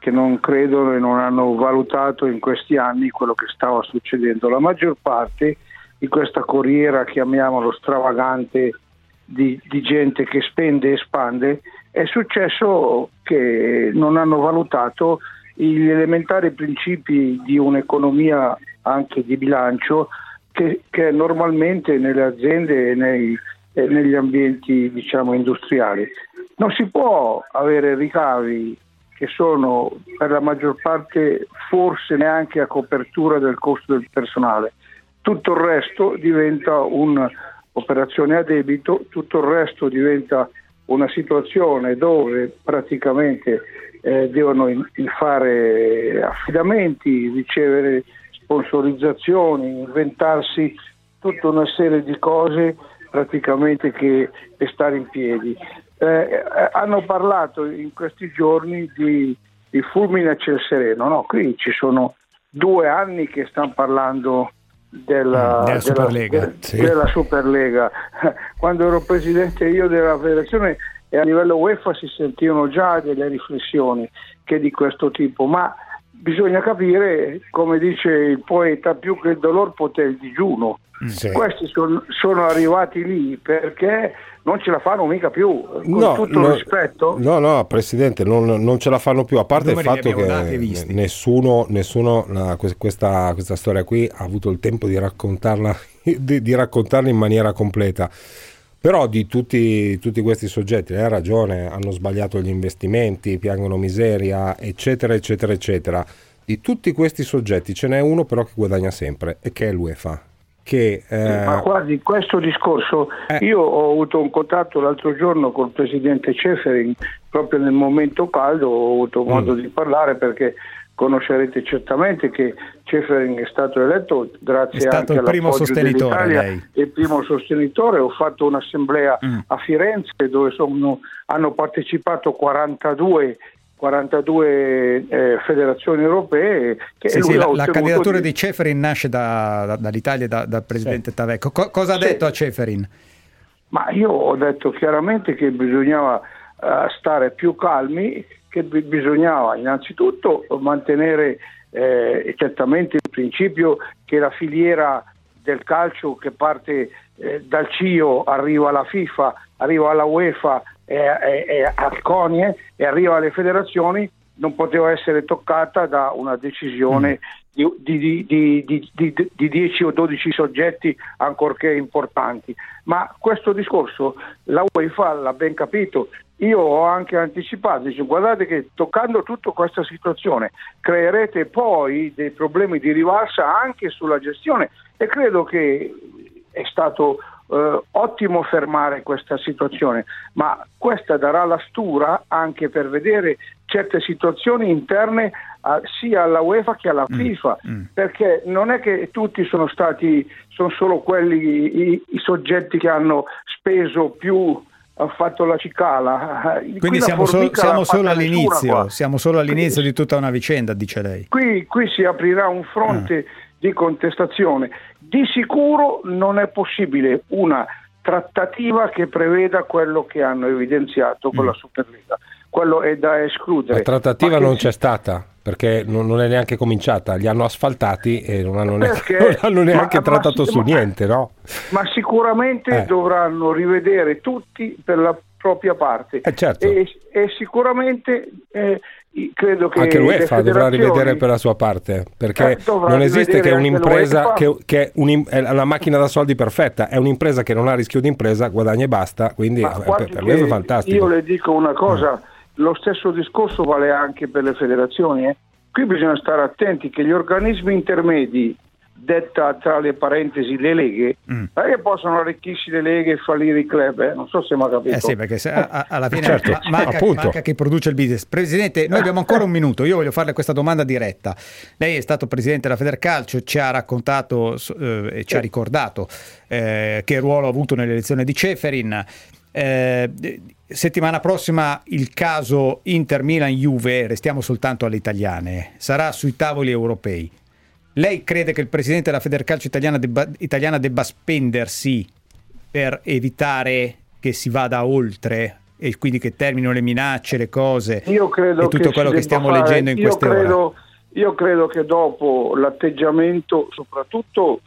che non credono e non hanno valutato in questi anni quello che stava succedendo. La maggior parte di questa corriera, chiamiamolo stravagante, di gente che spende e espande, è successo che non hanno valutato gli elementari principi di un'economia anche di bilancio che normalmente nelle aziende e negli ambienti, diciamo, industriali. Non si può avere ricavi che sono per la maggior parte forse neanche a copertura del costo del personale. Tutto il resto diventa un'operazione a debito, tutto il resto diventa una situazione dove praticamente devono fare affidamenti, ricevere sponsorizzazioni, inventarsi tutta una serie di cose praticamente che per stare in piedi. Hanno parlato in questi giorni di fulmine a ciel sereno, no? Qui ci sono 2 anni che stanno parlando della Superlega. Della Superlega. Quando ero presidente io della federazione e a livello UEFA si sentivano già delle riflessioni che di questo tipo, ma bisogna capire, come dice il poeta, più che il dolore poté il digiuno. Sì. Questi sono arrivati lì perché non ce la fanno mica più, rispetto. No, Presidente, non ce la fanno più, a parte il fatto che nessuno questa storia qui ha avuto il tempo di raccontarla in maniera completa. Però di tutti questi soggetti, lei ha ragione, hanno sbagliato gli investimenti, piangono miseria, eccetera, eccetera, eccetera. Di tutti questi soggetti ce n'è uno però che guadagna sempre, e che è l'UEFA. Ma guardi, questo discorso, io ho avuto un contatto l'altro giorno col presidente Ceferin, proprio nel momento caldo ho avuto modo di parlare, perché conoscerete certamente che Ceferin è stato eletto grazie anche all'appoggio dell'Italia, lei. Il primo sostenitore. Ho fatto un'assemblea a Firenze dove hanno partecipato 42 federazioni europee. Che la candidatura di Ceferin nasce dall'Italia, dal presidente Tavecco. Cosa ha detto a Ceferin? Ma io ho detto chiaramente che bisognava stare più calmi, che bisognava innanzitutto mantenere certamente il principio che la filiera del calcio che parte dal CIO arriva alla FIFA, arriva alla UEFA e al CONIE e arriva alle federazioni, non poteva essere toccata da una decisione di 10 o 12 soggetti, ancorché importanti. Ma questo discorso la UEFA l'ha ben capito. Io ho anche anticipato, dice, guardate che toccando tutta questa situazione creerete poi dei problemi di rivalsa anche sulla gestione, e credo che è stato ottimo fermare questa situazione, ma questa darà la stura anche per vedere certe situazioni interne sia alla UEFA che alla FIFA, perché non è che tutti sono solo quelli i soggetti che hanno speso più, ha fatto la cicala. Quindi siamo solo all'inizio di tutta una vicenda, dice lei. Qui si aprirà un fronte di contestazione. Di sicuro non è possibile una trattativa che preveda quello che hanno evidenziato con la Superlega. Quello è da escludere. La trattativa non c'è stata, perché non è neanche cominciata, li hanno asfaltati e non hanno neanche trattato su niente, no? Ma sicuramente dovranno rivedere tutti per la propria parte. Certo. E sicuramente credo che anche l'UEFA dovrà rivedere per la sua parte, perché non esiste che un'impresa che è una macchina da soldi perfetta, è un'impresa che non ha rischio di impresa, guadagna e basta, quindi per me è fantastico. Io le dico una cosa, lo stesso discorso vale anche per le federazioni. Qui bisogna stare attenti che gli organismi intermedi, detta tra le parentesi le leghe, perché possono arricchirsi le leghe e fallire i club, non so se mi ha capito. Sì, perché se alla fine manca che produce il business. Presidente, noi abbiamo ancora un minuto, io voglio farle questa domanda diretta. Lei è stato presidente della Federcalcio, ci ha raccontato e ci ha ricordato che ruolo ha avuto nell'elezione di Ceferin. Settimana prossima il caso Inter-Milan-Juve, restiamo soltanto alle italiane, sarà sui tavoli europei. Lei crede che il presidente della Federcalcio italiana debba spendersi per evitare che si vada oltre e quindi che terminino le minacce, le cose e tutto quello che stiamo leggendo in queste ore? Io credo che dopo l'atteggiamento, soprattutto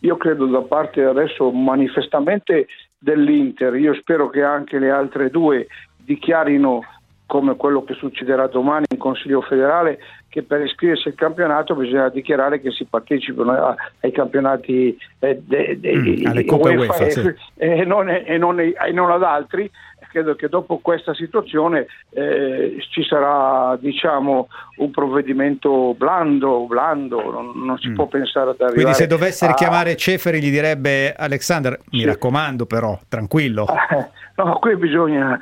io credo da parte adesso manifestamente dell'Inter, io spero che anche le altre due dichiarino, come quello che succederà domani in Consiglio federale, che per iscriversi al campionato bisogna dichiarare che si partecipano ai campionati alle Coppe UEFA e non ad altri. Credo che dopo questa situazione ci sarà, diciamo, un provvedimento blando, non si può pensare ad arrivare. Quindi se dovesse richiamare Ceferi gli direbbe: Alexander, mi raccomando, però tranquillo. No, qui bisogna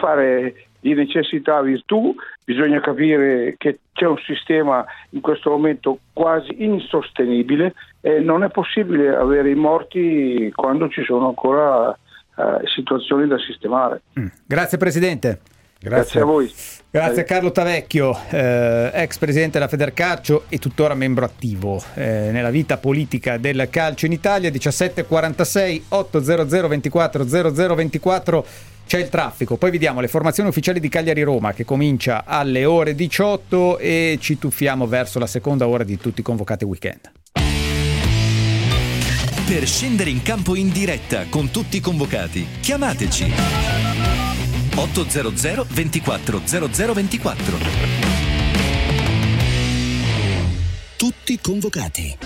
fare di necessità virtù, bisogna capire che c'è un sistema in questo momento quasi insostenibile e non è possibile avere i morti quando ci sono ancora situazioni da sistemare. Grazie Presidente. Grazie a voi. Grazie a Carlo Tavecchio, ex presidente della Federcalcio e tuttora membro attivo nella vita politica del calcio in Italia. 17:46 800 24 00 24. C'è il traffico, poi vediamo le formazioni ufficiali di Cagliari-Roma che comincia alle ore 18 e ci tuffiamo verso la seconda ora di Tutti i Convocati Weekend. Per scendere in campo in diretta con tutti i convocati, chiamateci 800 24 00 24. Tutti convocati.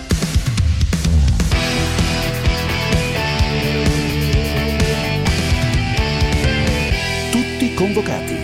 Tutti convocati.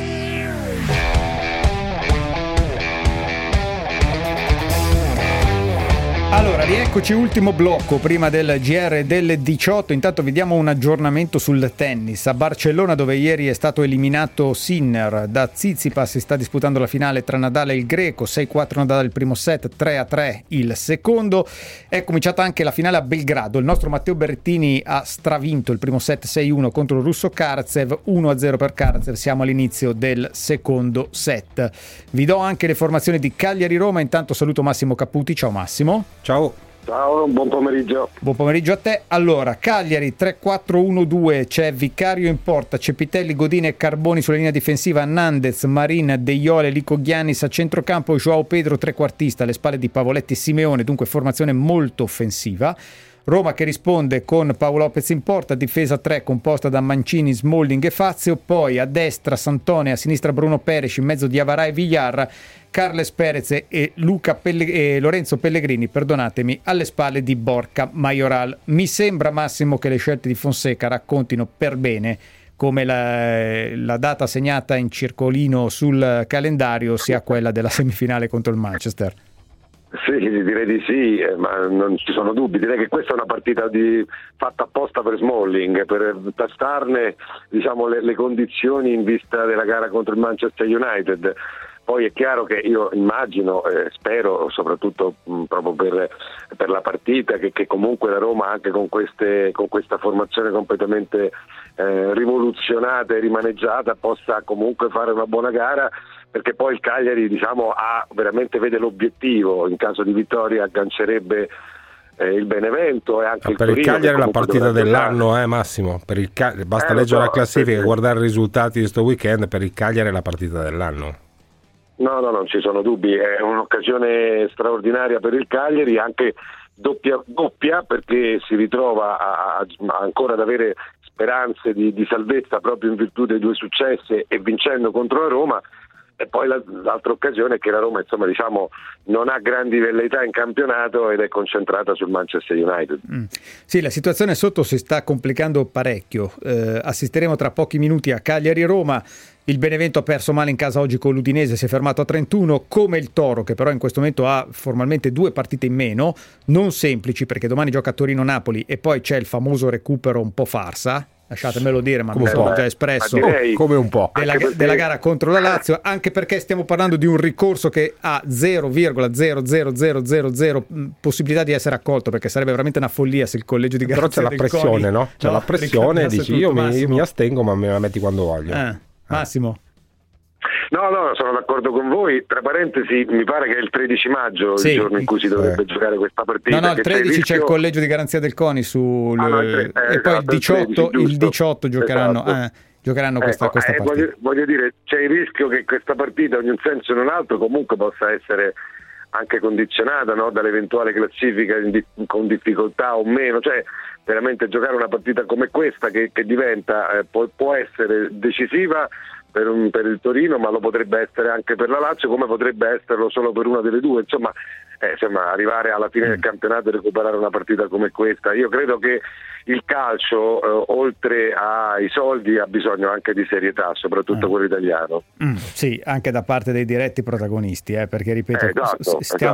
Allora, Rieccoci, ultimo blocco prima del GR delle 18. Intanto vediamo un aggiornamento sul tennis. A Barcellona, dove ieri è stato eliminato Sinner da Tsitsipas, si sta disputando la finale tra Nadal e il greco. 6-4 Nadal il primo set, 3-3 il secondo. È cominciata anche la finale a Belgrado. Il nostro Matteo Berrettini ha stravinto il primo set 6-1 contro il russo Karatsev, 1-0 per Karatsev. Siamo all'inizio del secondo set. Vi do anche le formazioni di Cagliari-Roma. Intanto saluto Massimo Caputi. Ciao Massimo. Ciao. Ciao, buon pomeriggio. Buon pomeriggio a te. Allora, Cagliari 3-4-1-2, c'è Vicario in porta, Cepitelli, Godin e Carboni sulla linea difensiva, Nandez, Marin, De Jole, Lico Ghianis a centrocampo, Joao Pedro trequartista alle spalle di Pavoletti e Simeone, dunque formazione molto offensiva. Roma che risponde con Paolo Lopez in porta, difesa 3 composta da Mancini, Smalling e Fazio, poi a destra Santone, a sinistra Bruno Peres, in mezzo Diavarà e Villar, Carles Perez e Lorenzo Pellegrini, perdonatemi, alle spalle di Borca Majoral. Mi sembra, Massimo, che le scelte di Fonseca raccontino per bene come la data segnata in circolino sul calendario sia quella della semifinale contro il Manchester. Sì, direi di sì, ma non ci sono dubbi. Direi che questa è una partita fatta apposta per Smalling, per tastarne, diciamo, le condizioni in vista della gara contro il Manchester United. Poi è chiaro che io immagino, spero, soprattutto proprio per la partita, che comunque la Roma, anche con questa formazione completamente rivoluzionata e rimaneggiata, possa comunque fare una buona gara, perché poi il Cagliari, diciamo, vede l'obiettivo. In caso di vittoria aggancerebbe il Benevento e anche il Torino. Per il Cagliari la partita dell'anno, Massimo, per il basta leggere la classifica e guardare i risultati di questo weekend. Per il Cagliari è la partita dell'anno. No, non ci sono dubbi, è un'occasione straordinaria per il Cagliari, anche doppia, perché si ritrova ancora ad avere speranze di salvezza proprio in virtù dei due successi e vincendo contro la Roma. E poi l'altra occasione è che la Roma, insomma, diciamo, non ha grandi velleità in campionato ed è concentrata sul Manchester United. Sì, la situazione sotto si sta complicando parecchio. Assisteremo tra pochi minuti a Cagliari-Roma. Il Benevento ha perso male in casa oggi con l'Udinese, si è fermato a 31, come il Toro, che però in questo momento ha formalmente 2 partite in meno, non semplici, perché domani gioca a Torino-Napoli e poi c'è il famoso recupero un po' farsa. Lasciatemelo dire, ma come l'ho già espresso, come un po' della gara contro la Lazio, anche perché stiamo parlando di un ricorso che ha 0,00000 possibilità di essere accolto, perché sarebbe veramente una follia se il collegio di Grazia. Però c'è la pressione, Coni, no? C'è la pressione, dici tutto, io mi astengo, ma me la metti quando voglio. Massimo. No, sono d'accordo con voi. Tra parentesi, mi pare che è il 13 maggio il giorno in cui si dovrebbe giocare questa partita. No, il 13 c'è il collegio di garanzia del CONI e poi il 18, giocheranno. Giocheranno questa partita. Voglio dire, c'è il rischio che questa partita, in un senso o in un altro, comunque possa essere anche condizionata, no? Dall'eventuale classifica con difficoltà o meno. Cioè, veramente giocare una partita come questa che diventa può essere decisiva per il Torino, ma lo potrebbe essere anche per la Lazio, come potrebbe esserlo solo per una delle due. Insomma, arrivare alla fine del campionato e recuperare una partita come questa. Io credo che il calcio, oltre ai soldi, ha bisogno anche di serietà, soprattutto quello italiano. Sì, anche da parte dei diretti protagonisti, perché ripeto,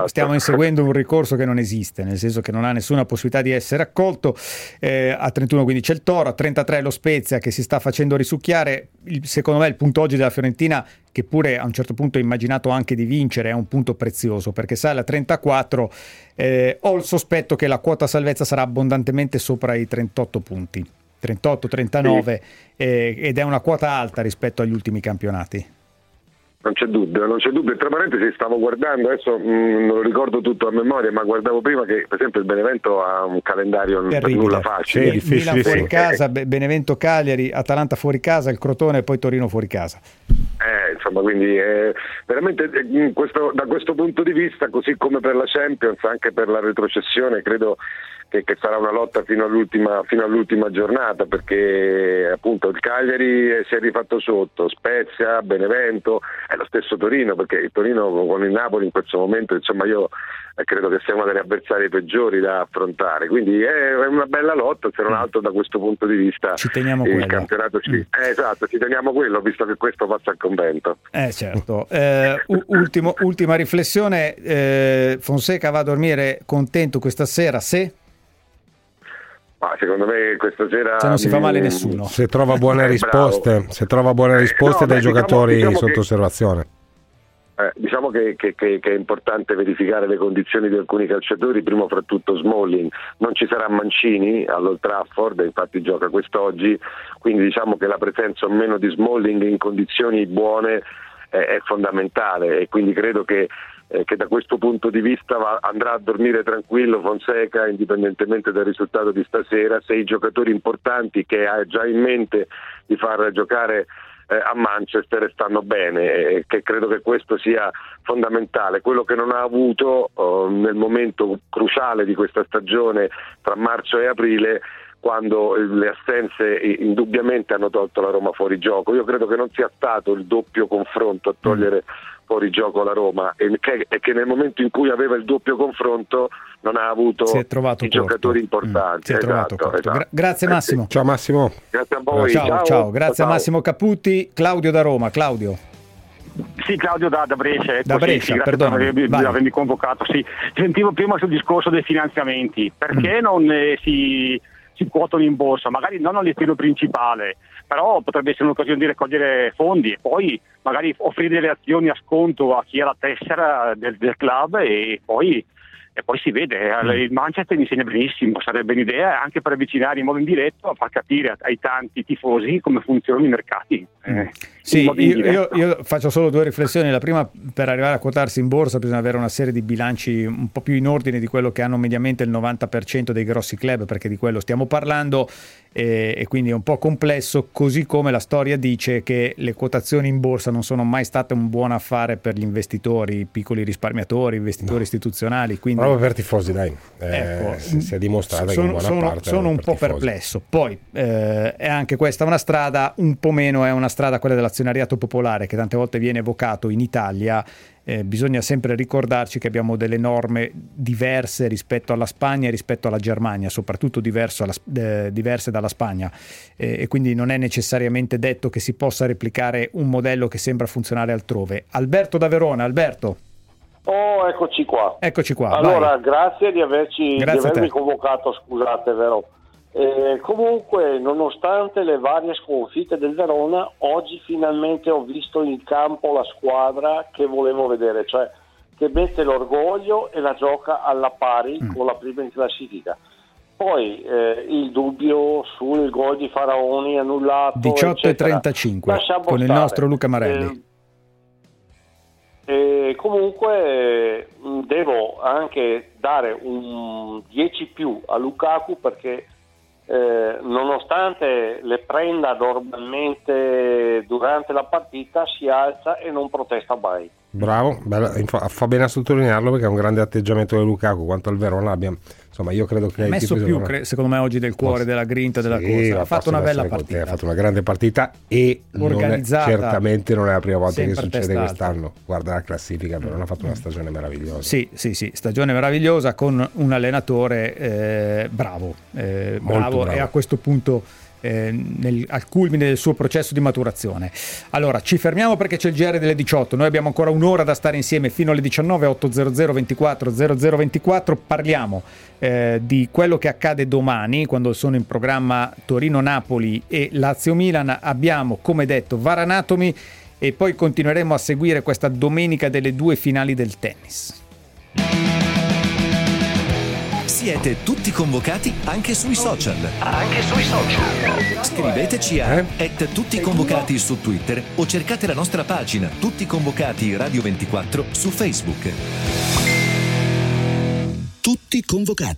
stiamo inseguendo un ricorso che non esiste, nel senso che non ha nessuna possibilità di essere accolto. A 31 quindi c'è il Toro, a 33 lo Spezia, che si sta facendo risucchiare. Secondo me il punto oggi della Fiorentina, che pure a un certo punto ho immaginato anche di vincere, è un punto prezioso, perché sale a 34, ho il sospetto che la quota salvezza sarà abbondantemente sopra i 38 punti, 38-39, sì. Ed è una quota alta rispetto agli ultimi campionati. Non c'è dubbio, tra parentesi stavo guardando, adesso non ricordo tutto a memoria, ma guardavo prima che per esempio il Benevento ha un calendario per nulla facile. Milan fuori casa, Benevento Cagliari, Atalanta fuori casa, il Crotone e poi Torino fuori casa. Insomma, quindi veramente da questo punto di vista, così come per la Champions, anche per la retrocessione, credo che sarà una lotta fino all'ultima giornata, perché appunto il Cagliari si è rifatto sotto, Spezia, Benevento, è lo stesso Torino, perché il Torino con il Napoli in questo momento, insomma, io credo che sia una delle avversarie peggiori da affrontare, quindi è una bella lotta. Se non altro da questo punto di vista ci teniamo il campionato ci teniamo quello, visto che questo passa al convento. Certo. Ultima riflessione, Fonseca va a dormire contento questa sera se? Ma secondo me questa sera se non si fa male nessuno, se trova buone risposte, se trova buone risposte dai giocatori sotto osservazione. Diciamo che è importante verificare le condizioni di alcuni calciatori, primo fra tutto Smalling. Non ci sarà Mancini all'Old Trafford, infatti gioca quest'oggi, quindi diciamo che la presenza o meno di Smalling in condizioni buone è fondamentale, e quindi credo che da questo punto di vista andrà a dormire tranquillo Fonseca, indipendentemente dal risultato di stasera, se i giocatori importanti che ha già in mente di far giocare a Manchester stanno bene, che credo che questo sia fondamentale. Quello che non ha avuto nel momento cruciale di questa stagione tra marzo e aprile, quando le assenze indubbiamente hanno tolto la Roma fuori gioco. Io credo che non sia stato il doppio confronto a togliere fuori gioco la Roma, e che nel momento in cui aveva il doppio confronto non ha avuto i corto. Giocatori importanti. Esatto. Grazie Massimo. Ciao Massimo. Grazie a voi. Ciao. Grazie a Massimo Caputi. Claudio da Roma. Claudio. Sì, Claudio da Brescia. Da Brescia, sì, perdona. Per avermi convocato. Sì. Sentivo prima sul discorso dei finanziamenti. Perché non si quotano in borsa, magari non all'estero principale, però potrebbe essere un'occasione di raccogliere fondi e poi magari offrire le azioni a sconto a chi ha la tessera del club, e poi si vede. Il Manchester insegna benissimo, sarebbe un'idea anche per avvicinare in modo indiretto, a far capire ai tanti tifosi come funzionano i mercati. Sì, io faccio solo due riflessioni. La prima: per arrivare a quotarsi in borsa bisogna avere una serie di bilanci un po' più in ordine di quello che hanno mediamente il 90% dei grossi club, perché di quello stiamo parlando, e quindi è un po' complesso, così come la storia dice che le quotazioni in borsa non sono mai state un buon affare per gli investitori, piccoli risparmiatori, investitori istituzionali, quindi proprio per tifosi, dai, ecco, si è dimostrato che in buona parte sono un po' perplesso. Poi è anche questa una strada, un po' meno è una strada quella dell'azionariato popolare, che tante volte viene evocato in Italia. Bisogna sempre ricordarci che abbiamo delle norme diverse rispetto alla Spagna e rispetto alla Germania, soprattutto diverse dalla Spagna, e quindi non è necessariamente detto che si possa replicare un modello che sembra funzionare altrove. Alberto da Verona. Alberto. Oh, eccoci qua. Allora, vai. Grazie di avermi convocato, scusate, vero? Comunque, nonostante le varie sconfitte del Verona, oggi finalmente ho visto in campo la squadra che volevo vedere, cioè che mette l'orgoglio e la gioca alla pari con la prima in classifica. Poi il dubbio sul gol di Faraoni annullato, 18:35, con il nostro Luca Marelli. Comunque devo anche dare un 10 più a Lukaku, perché nonostante le prenda normalmente durante la partita, si alza e non protesta mai. Bravo, fa bene a sottolinearlo, perché è un grande atteggiamento di Lukaku. Quanto al Verona abbiamo, insomma, io credo che ha messo più, secondo me, oggi del cuore, della grinta, della cosa. Ha fatto una bella partita, ha fatto una grande partita e organizzata. Certamente non è la prima volta che succede quest'anno. Guarda la classifica, però ha fatto una stagione meravigliosa. Sì, stagione meravigliosa con un allenatore bravo, e a questo punto al culmine del suo processo di maturazione. Allora ci fermiamo perché c'è il GR delle 18. Noi abbiamo ancora un'ora da stare insieme fino alle 19. 800 24 00 24. Parliamo di quello che accade domani, quando sono in programma Torino-Napoli e Lazio-Milan. Abbiamo, come detto, Varanatomi, e poi continueremo a seguire questa domenica delle due finali del tennis. Siete tutti convocati anche sui social. Scriveteci a @tutticonvocati su Twitter, o cercate la nostra pagina Tutti Convocati Radio 24 su Facebook. Tutti convocati.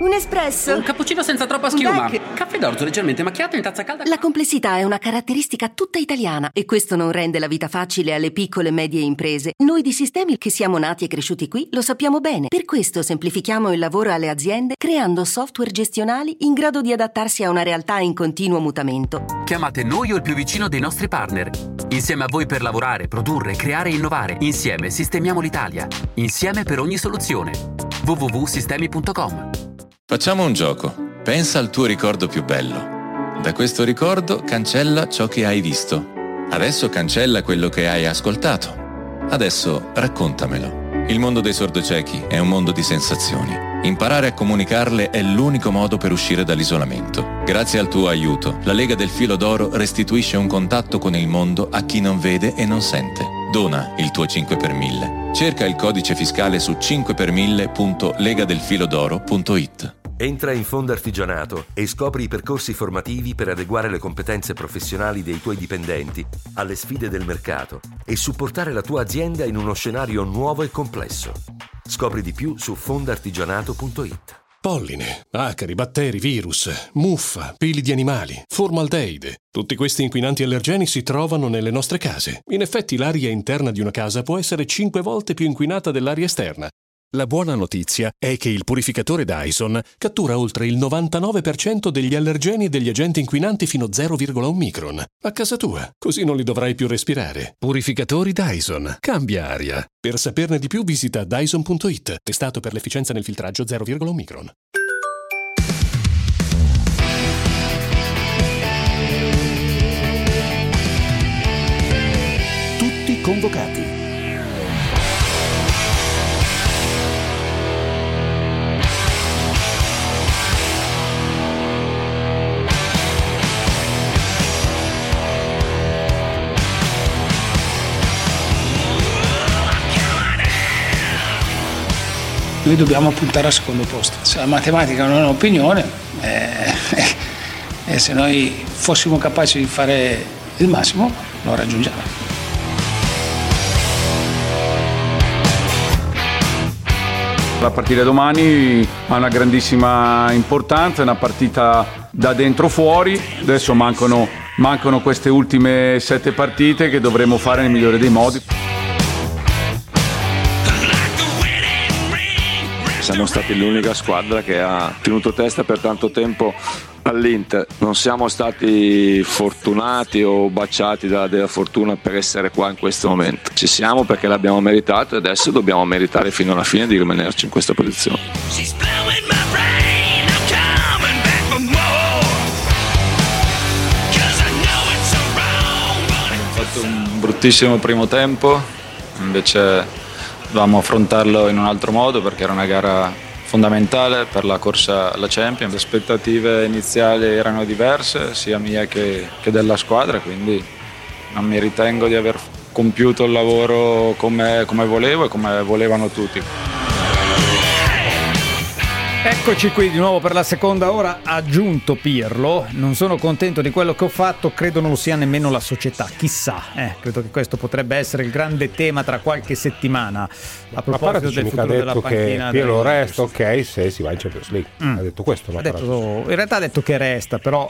Un espresso. Un cappuccino senza troppa schiuma. Caffè d'orzo leggermente macchiato in tazza calda. La complessità è una caratteristica tutta italiana, e questo non rende la vita facile alle piccole e medie imprese. Noi di Sistemi, che siamo nati e cresciuti qui, lo sappiamo bene. Per questo semplifichiamo il lavoro alle aziende creando software gestionali in grado di adattarsi a una realtà in continuo mutamento. Chiamate noi o il più vicino dei nostri partner. Insieme a voi per lavorare, produrre, creare e innovare. Insieme sistemiamo l'Italia. Insieme per ogni soluzione. www.sistemi.com. Facciamo un gioco. Pensa al tuo ricordo più bello. Da questo ricordo cancella ciò che hai visto. Adesso cancella quello che hai ascoltato. Adesso raccontamelo. Il mondo dei sordociechi è un mondo di sensazioni. Imparare a comunicarle è l'unico modo per uscire dall'isolamento. Grazie al tuo aiuto, la Lega del Filo d'Oro restituisce un contatto con il mondo a chi non vede e non sente. Dona il tuo 5 per 1000. Cerca il codice fiscale su 5per1000.legadelfilodoro.it. Entra in Fondartigianato e scopri i percorsi formativi per adeguare le competenze professionali dei tuoi dipendenti alle sfide del mercato e supportare la tua azienda in uno scenario nuovo e complesso. Scopri di più su fondartigianato.it. Polline, acari, batteri, virus, muffa, peli di animali, formaldeide. Tutti questi inquinanti allergeni si trovano nelle nostre case. In effetti l'aria interna di una casa può essere 5 volte più inquinata dell'aria esterna. La buona notizia è che il purificatore Dyson cattura oltre il 99% degli allergeni e degli agenti inquinanti fino a 0,1 micron. A casa tua, così non li dovrai più respirare. Purificatori Dyson. Cambia aria. Per saperne di più visita Dyson.it. Testato per l'efficienza nel filtraggio 0,1 micron. Tutti convocati. Noi dobbiamo puntare al secondo posto. Se la matematica non è un'opinione, e se noi fossimo capaci di fare il massimo, lo raggiungiamo. A partire da domani ha una grandissima importanza, è una partita da dentro fuori. Adesso mancano queste ultime 7 partite che dovremo fare nel migliore dei modi. Siamo stati l'unica squadra che ha tenuto testa per tanto tempo all'Inter. Non siamo stati fortunati o baciati dalla fortuna per essere qua in questo momento. Ci siamo perché l'abbiamo meritato e adesso dobbiamo meritare fino alla fine di rimanerci in questa posizione. Ho fatto un bruttissimo primo tempo, invece dovevamo affrontarlo in un altro modo perché era una gara fondamentale per la corsa alla Champions. Le aspettative iniziali erano diverse, sia mia che della squadra, quindi non mi ritengo di aver compiuto il lavoro come volevo e come volevano tutti. Eccoci qui di nuovo per la seconda ora. Ha aggiunto Pirlo: non sono contento di quello che ho fatto, credo non lo sia nemmeno la società. Chissà, credo che questo potrebbe essere il grande tema tra qualche settimana. A proposito del futuro della panchina, Pirlo resta ok se si va in Champions League. Ha detto questo, in realtà ha detto che resta, però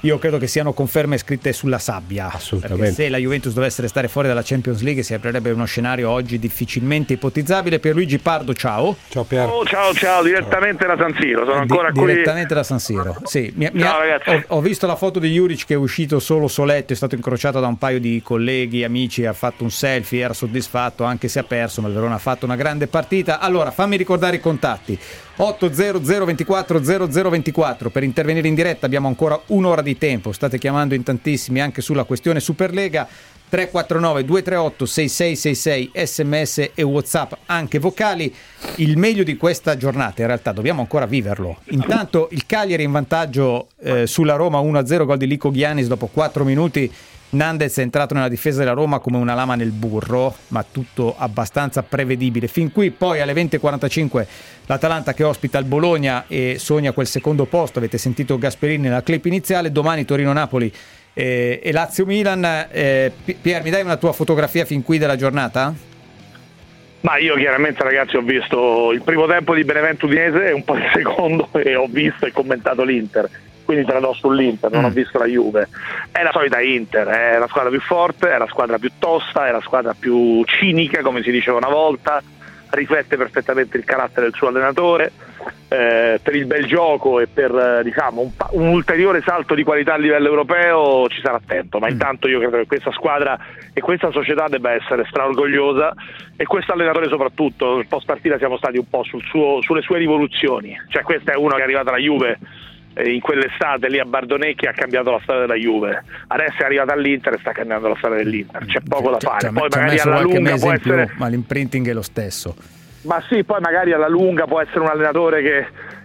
io credo che siano conferme scritte sulla sabbia. Assolutamente. Perché se la Juventus dovesse restare fuori dalla Champions League si aprirebbe uno scenario oggi difficilmente ipotizzabile. Pierluigi Pardo, ciao. Ciao Pier. Oh, ciao, direttamente da San Siro. Sono ancora qui. Direttamente da San Siro. Sì, ciao ragazzi. Ho visto la foto di Juric che è uscito solo soletto, è stato incrociato da un paio di colleghi, amici, ha fatto un selfie, era soddisfatto anche se ha perso, ma il Verona ha fatto una grande partita. Allora, fammi ricordare i contatti. 800 24 00 24 per intervenire in diretta, abbiamo ancora un'ora di tempo, state chiamando in tantissimi anche sulla questione Superlega. 349 238 6666, sms e whatsapp anche vocali. Il meglio di questa giornata in realtà dobbiamo ancora viverlo. Intanto il Cagliari in vantaggio sulla Roma 1-0, gol di Lico Ghianis dopo 4 minuti. Nandez è entrato nella difesa della Roma come una lama nel burro, ma tutto abbastanza prevedibile fin qui. Poi alle 20.45 l'Atalanta che ospita il Bologna e sogna quel secondo posto, avete sentito Gasperini nella clip iniziale. Domani Torino-Napoli e Lazio-Milan. Pier, mi dai una tua fotografia fin qui della giornata? Ma io chiaramente ragazzi ho visto il primo tempo di Benevento-Udinese e un po' il secondo, e ho visto e commentato l'Inter, quindi te la do sull'Inter, non ho visto la Juve. È la solita Inter, è la squadra più forte, è la squadra più tosta, è la squadra più cinica, come si diceva una volta, riflette perfettamente il carattere del suo allenatore, per il bel gioco e per diciamo un ulteriore salto di qualità a livello europeo ci sarà attento, ma intanto io credo che questa squadra e questa società debba essere straorgogliosa, e questo allenatore soprattutto. Post partita siamo stati un po' sulle sue rivoluzioni, cioè questa è una che è arrivata alla Juve in quell'estate lì a Bardonecchia ha cambiato la storia della Juve, adesso è arrivata all'Inter e sta cambiando la storia dell'Inter, c'è poco da fare. Poi magari alla lunga può essere, ma l'imprinting è lo stesso. Ma sì, poi magari alla lunga può essere un allenatore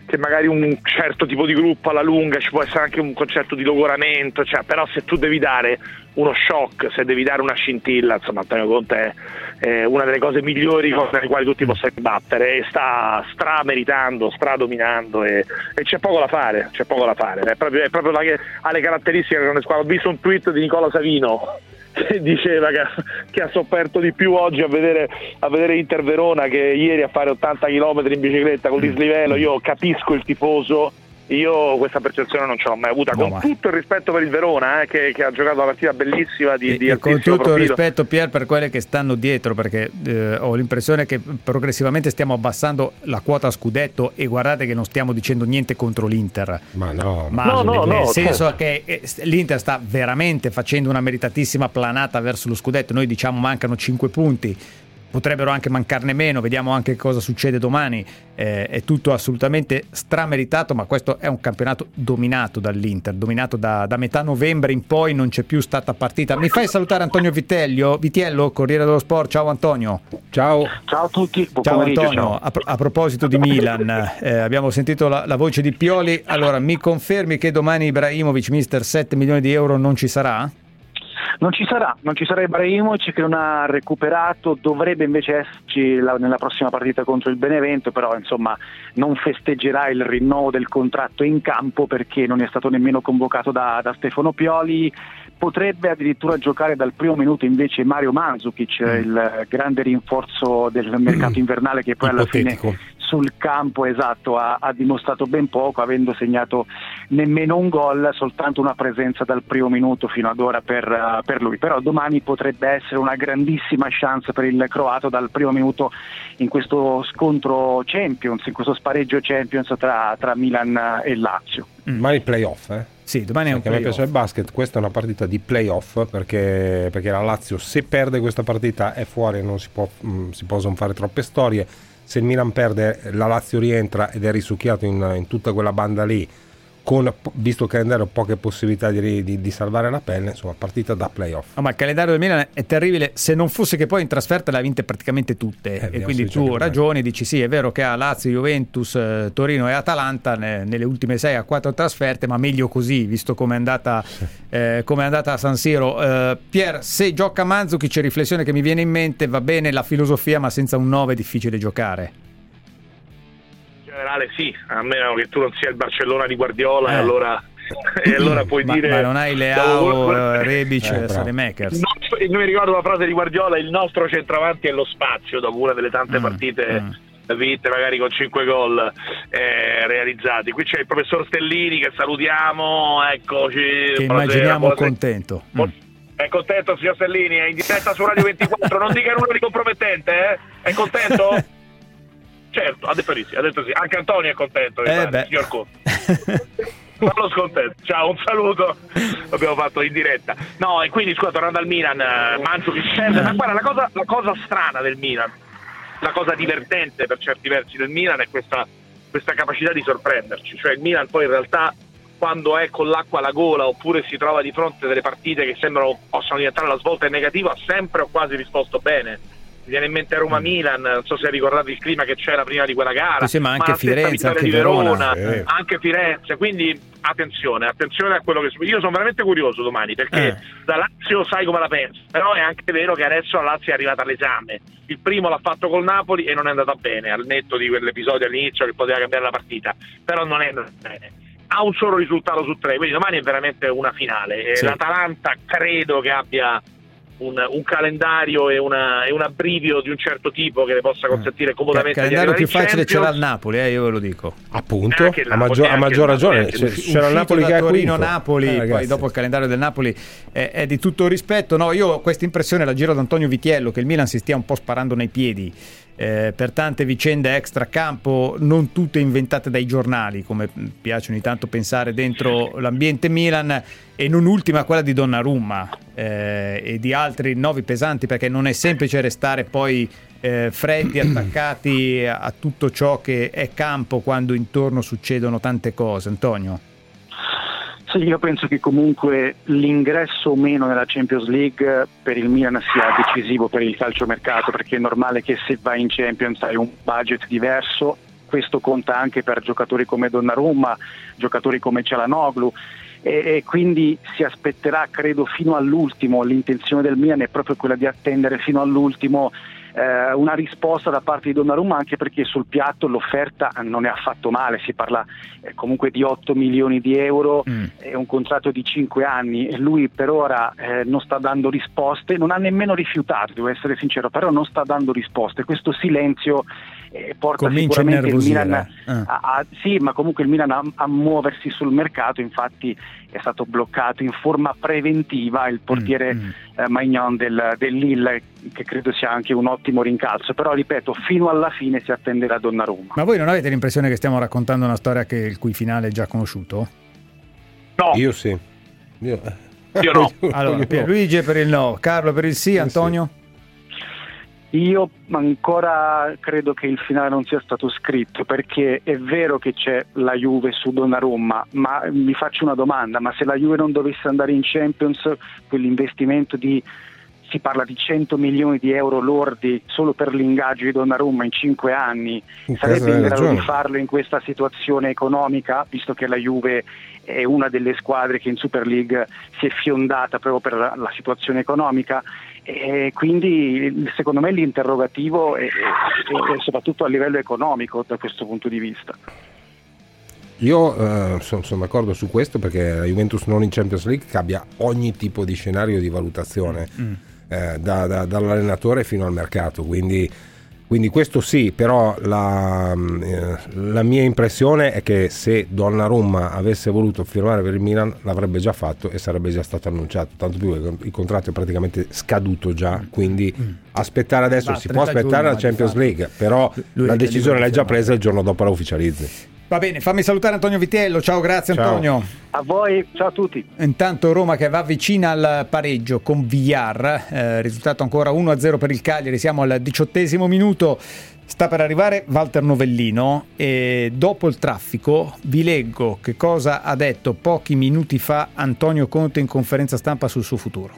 che magari un certo tipo di gruppo alla lunga, ci può essere anche un concetto di logoramento, cioè, però se tu devi dare uno shock, se devi dare una scintilla, insomma Antonio Conte è una delle cose migliori con le quali tu ti possa battere e sta strameritando, stradominando e c'è poco da fare, c'è poco da fare, è proprio ha le caratteristiche che non è squadra. Ho visto un tweet di Nicola Savino che diceva che ha sofferto di più oggi a vedere Inter Verona che ieri a fare 80 km in bicicletta con dislivello. Io capisco il tifoso, io questa percezione non ce l'ho mai avuta, tutto il rispetto per il Verona che ha giocato una partita bellissima di con tutto profilo. Il rispetto, Pier, per quelle che stanno dietro, perché ho l'impressione che progressivamente stiamo abbassando la quota scudetto e guardate che non stiamo dicendo niente contro l'Inter, ma nel senso che l'Inter sta veramente facendo una meritatissima planata verso lo scudetto. Noi diciamo mancano 5 punti, potrebbero anche mancarne meno, vediamo anche cosa succede domani, è tutto assolutamente strameritato, ma questo è un campionato dominato dall'Inter, dominato da metà novembre in poi, non c'è più stata partita. Mi fai salutare Antonio Vitiello, Corriere dello Sport, ciao Antonio. Ciao a tutti. Ciao Antonio, a proposito di Milan, abbiamo sentito la voce di Pioli, allora mi confermi che domani Ibrahimovic, mister 7 milioni di euro, non ci sarà? Non ci sarà Ibrahimovic, che non ha recuperato, dovrebbe invece esserci nella prossima partita contro il Benevento, però insomma non festeggerà il rinnovo del contratto in campo perché non è stato nemmeno convocato da Stefano Pioli. Potrebbe addirittura giocare dal primo minuto invece Mario Mandzukic, il grande rinforzo del mercato invernale, che poi alla fine sul campo ha dimostrato ben poco, avendo segnato nemmeno un gol, soltanto una presenza dal primo minuto fino ad ora per lui. Però domani potrebbe essere una grandissima chance per il croato dal primo minuto in questo scontro Champions, in questo spareggio Champions tra Milan e Lazio. Ma il playoff, Sì, domani è un play-off. A me piace il basket, questa è una partita di playoff perché la Lazio, se perde questa partita, è fuori, non si possono fare troppe storie. Se il Milan perde, la Lazio rientra ed è risucchiato in tutta quella banda lì, visto il calendario poche possibilità di salvare la pelle, insomma partita da playoff. Ma il calendario del Milan è terribile, se non fosse che poi in trasferta l'ha vinta praticamente tutte, e quindi tu ragioni e dici sì, è vero che ha Lazio, Juventus, Torino e Atalanta nelle ultime 6 a 4 trasferte, ma meglio così visto come è andata a San Siro. Pier, se gioca Mandzukic, c'è riflessione che mi viene in mente, va bene la filosofia ma senza un 9 è difficile giocare. Sì, a meno che tu non sia il Barcellona di Guardiola. E allora puoi dire, ma non hai Leao, Rebic, Saelemaekers. Mi ricordo la frase di Guardiola: il nostro centravanti è lo spazio, dopo una delle tante partite vinte magari con 5 gol realizzati. Qui c'è il professor Stellini, che salutiamo, eccoci, che immaginiamo contento. È contento, signor Stellini? È in diretta su Radio 24, non dica nulla di compromettente, È contento? Certo, ha detto sì, anche Antonio è contento, signor Conte. Ma lo scontento, ciao, un saluto, l'abbiamo fatto in diretta. No, e quindi scusa, tornando al Milan, Mandzukic serve, ma guarda, la cosa strana del Milan, la cosa divertente per certi versi del Milan è questa capacità di sorprenderci, cioè il Milan poi in realtà quando è con l'acqua alla gola oppure si trova di fronte a delle partite che sembrano possano diventare la svolta in negativo, ha sempre o quasi risposto bene. Mi viene in mente Roma-Milan, non so se ricordate il clima che c'era prima di quella gara, sì, ma anche Firenze, anche Verona, anche Firenze, quindi attenzione a quello che... Io sono veramente curioso domani, perché la Lazio sai come la penso, però è anche vero che adesso la Lazio è arrivata all'esame, il primo l'ha fatto col Napoli e non è andata bene, al netto di quell'episodio all'inizio che poteva cambiare la partita, però non è andata bene. Ha un solo risultato su 3, quindi domani è veramente una finale, sì. L'Atalanta credo che abbia un calendario e un abbrivio di un certo tipo che le possa consentire comodamente il calendario più facile c'era al Napoli, io ve lo dico, appunto, a maggior ragione c'era il Napoli che è Torino-Napoli, poi dopo il calendario del Napoli è di tutto rispetto. No, io ho questa impressione, la giro ad Antonio Vitiello, che il Milan si stia un po' sparando nei piedi per tante vicende extracampo, non tutte inventate dai giornali come piace ogni tanto pensare dentro l'ambiente Milan, e non ultima quella di Donnarumma e di altri rinnovi pesanti, perché non è semplice restare poi freddi, attaccati a tutto ciò che è campo quando intorno succedono tante cose. Antonio Sì, io penso che comunque l'ingresso o meno nella Champions League per il Milan sia decisivo per il calciomercato, perché è normale che se vai in Champions hai un budget diverso. Questo conta anche per giocatori come Donnarumma, giocatori come Çalhanoğlu, e quindi si aspetterà, credo, fino all'ultimo. L'intenzione del Milan è proprio quella di attendere fino all'ultimo una risposta da parte di Donnarumma, anche perché sul piatto l'offerta non è affatto male, si parla comunque di 8 milioni di euro e un contratto di 5 anni, e lui per ora non sta dando risposte, non ha nemmeno rifiutato, devo essere sincero, però non sta dando risposte. Questo silenzio porta sicuramente il Milan a muoversi sul mercato. Infatti è stato bloccato in forma preventiva il portiere Maignan del Lille, che credo sia anche un ottimo rincalzo, però ripeto, fino alla fine si attenderà Donnarumma. Ma voi non avete l'impressione che stiamo raccontando una storia il cui finale è già conosciuto? No. Io sì. Io no. Allora, Pierluigi è per il no, Carlo per il sì, Antonio? Sì. Io ancora credo che il finale non sia stato scritto, perché è vero che c'è la Juve su Donnarumma, ma vi faccio una domanda: ma se la Juve non dovesse andare in Champions, quell'investimento si parla di 100 milioni di euro lordi solo per l'ingaggio di Donnarumma in 5 anni, sarebbe in grado di farlo in questa situazione economica, visto che la Juve è una delle squadre che in Super League si è fiondata proprio per la situazione economica? E quindi secondo me l'interrogativo è soprattutto a livello economico da questo punto di vista. Io sono d'accordo su questo, perché la Juventus non in Champions League cambia ogni tipo di scenario di valutazione dall'allenatore fino al mercato, quindi questo sì. Però la mia impressione è che se Donnarumma avesse voluto firmare per il Milan l'avrebbe già fatto e sarebbe già stato annunciato, tanto più che il contratto è praticamente scaduto già, quindi aspettare adesso, si può aspettare la Champions League, però la decisione l'hai già presa, il giorno dopo la ufficializzi. Va bene, fammi salutare Antonio Vitiello. Ciao, grazie. Ciao. Antonio. A voi, ciao a tutti. Intanto Roma che va vicina al pareggio con Villar, risultato ancora 1-0 per il Cagliari, siamo al 18° minuto, sta per arrivare Walter Novellino, e dopo il traffico vi leggo che cosa ha detto pochi minuti fa Antonio Conte in conferenza stampa sul suo futuro.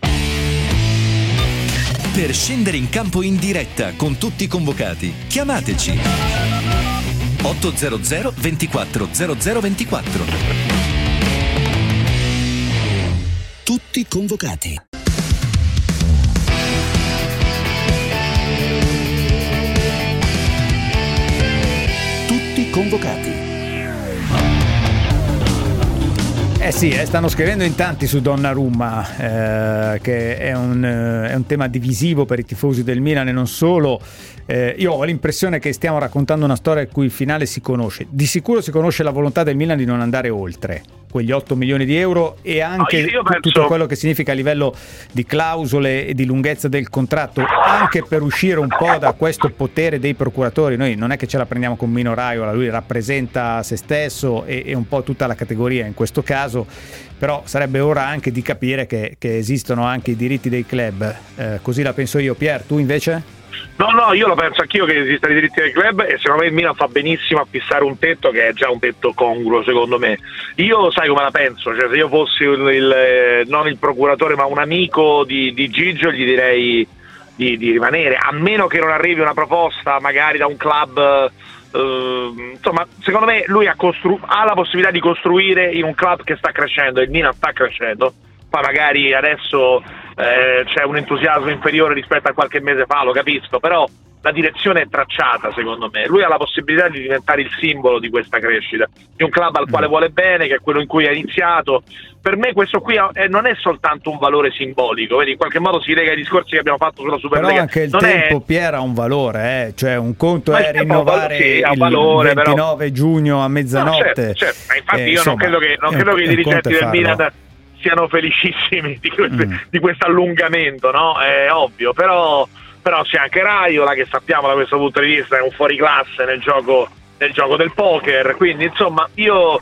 Per scendere in campo in diretta con tutti i convocati, chiamateci 800 24 00 24. Tutti convocati. Tutti convocati. Eh sì, stanno scrivendo in tanti su Donnarumma, che è un tema divisivo per i tifosi del Milan e non solo. Io ho l'impressione che stiamo raccontando una storia il cui finale si conosce. Di sicuro si conosce la volontà del Milan di non andare oltre quegli 8 milioni di euro e anche tutto quello che significa a livello di clausole e di lunghezza del contratto, anche per uscire un po' da questo potere dei procuratori. Noi non è che ce la prendiamo con Mino Raiola, lui rappresenta se stesso e un po' tutta la categoria in questo caso. Però sarebbe ora anche di capire che esistono anche i diritti dei club, così la penso io. Pier, tu invece? No, io lo penso anch'io che esistano i diritti del club, e secondo me il Milan fa benissimo a fissare un tetto che è già un tetto congruo, secondo me. Io sai come la penso, cioè se io fossi non il procuratore ma un amico di Gigio, gli direi di rimanere, a meno che non arrivi una proposta magari da un club. Insomma, secondo me lui ha la possibilità di costruire in un club che sta crescendo, il Milan sta crescendo, poi magari adesso c'è un entusiasmo inferiore rispetto a qualche mese fa, lo capisco, però la direzione è tracciata, secondo me. Lui ha la possibilità di diventare il simbolo di questa crescita, di un club al quale vuole bene, che è quello in cui ha iniziato. Per me questo qui non è soltanto un valore simbolico, vedi, in qualche modo si lega ai discorsi che abbiamo fatto sulla Superlega. Però anche il tempo, Pier, ha un valore, cioè un conto è rinnovare il 29 però... giugno a mezzanotte. No, certo. Ma infatti io non credo che i dirigenti del Milan siano felicissimi di questo allungamento, no? È ovvio, però c'è anche Raiola, che sappiamo da questo punto di vista è un fuoriclasse nel gioco del poker, quindi insomma il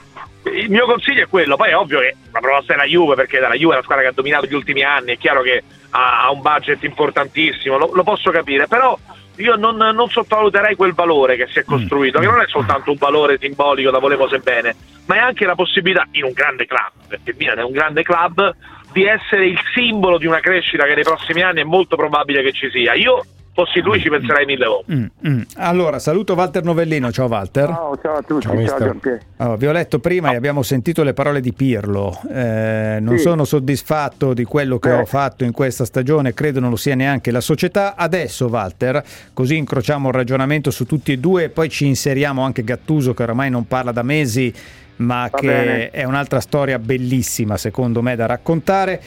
mio consiglio è quello. Poi è ovvio che la proposta è la Juve, perché la Juve è la squadra che ha dominato gli ultimi anni, è chiaro che ha un budget importantissimo, lo posso capire, però io non sottovaluterei quel valore che si è costruito, che non è soltanto un valore simbolico da voler cose bene, ma è anche la possibilità in un grande club, perché Milan è un grande club, di essere il simbolo di una crescita che nei prossimi anni è molto probabile che ci sia. Io fossi lui ci penserei mille volte. Allora saluto Walter Novellino, ciao Walter. Ciao a tutti, ciao Gianpiero. Allora, vi ho letto prima e abbiamo sentito le parole di Pirlo, non sono soddisfatto di quello che ho fatto in questa stagione, credo non lo sia neanche la società. Adesso Walter, così incrociamo il ragionamento su tutti e due e poi ci inseriamo anche Gattuso, che oramai non parla da mesi, ma va che bene. È un'altra storia bellissima secondo me da raccontare.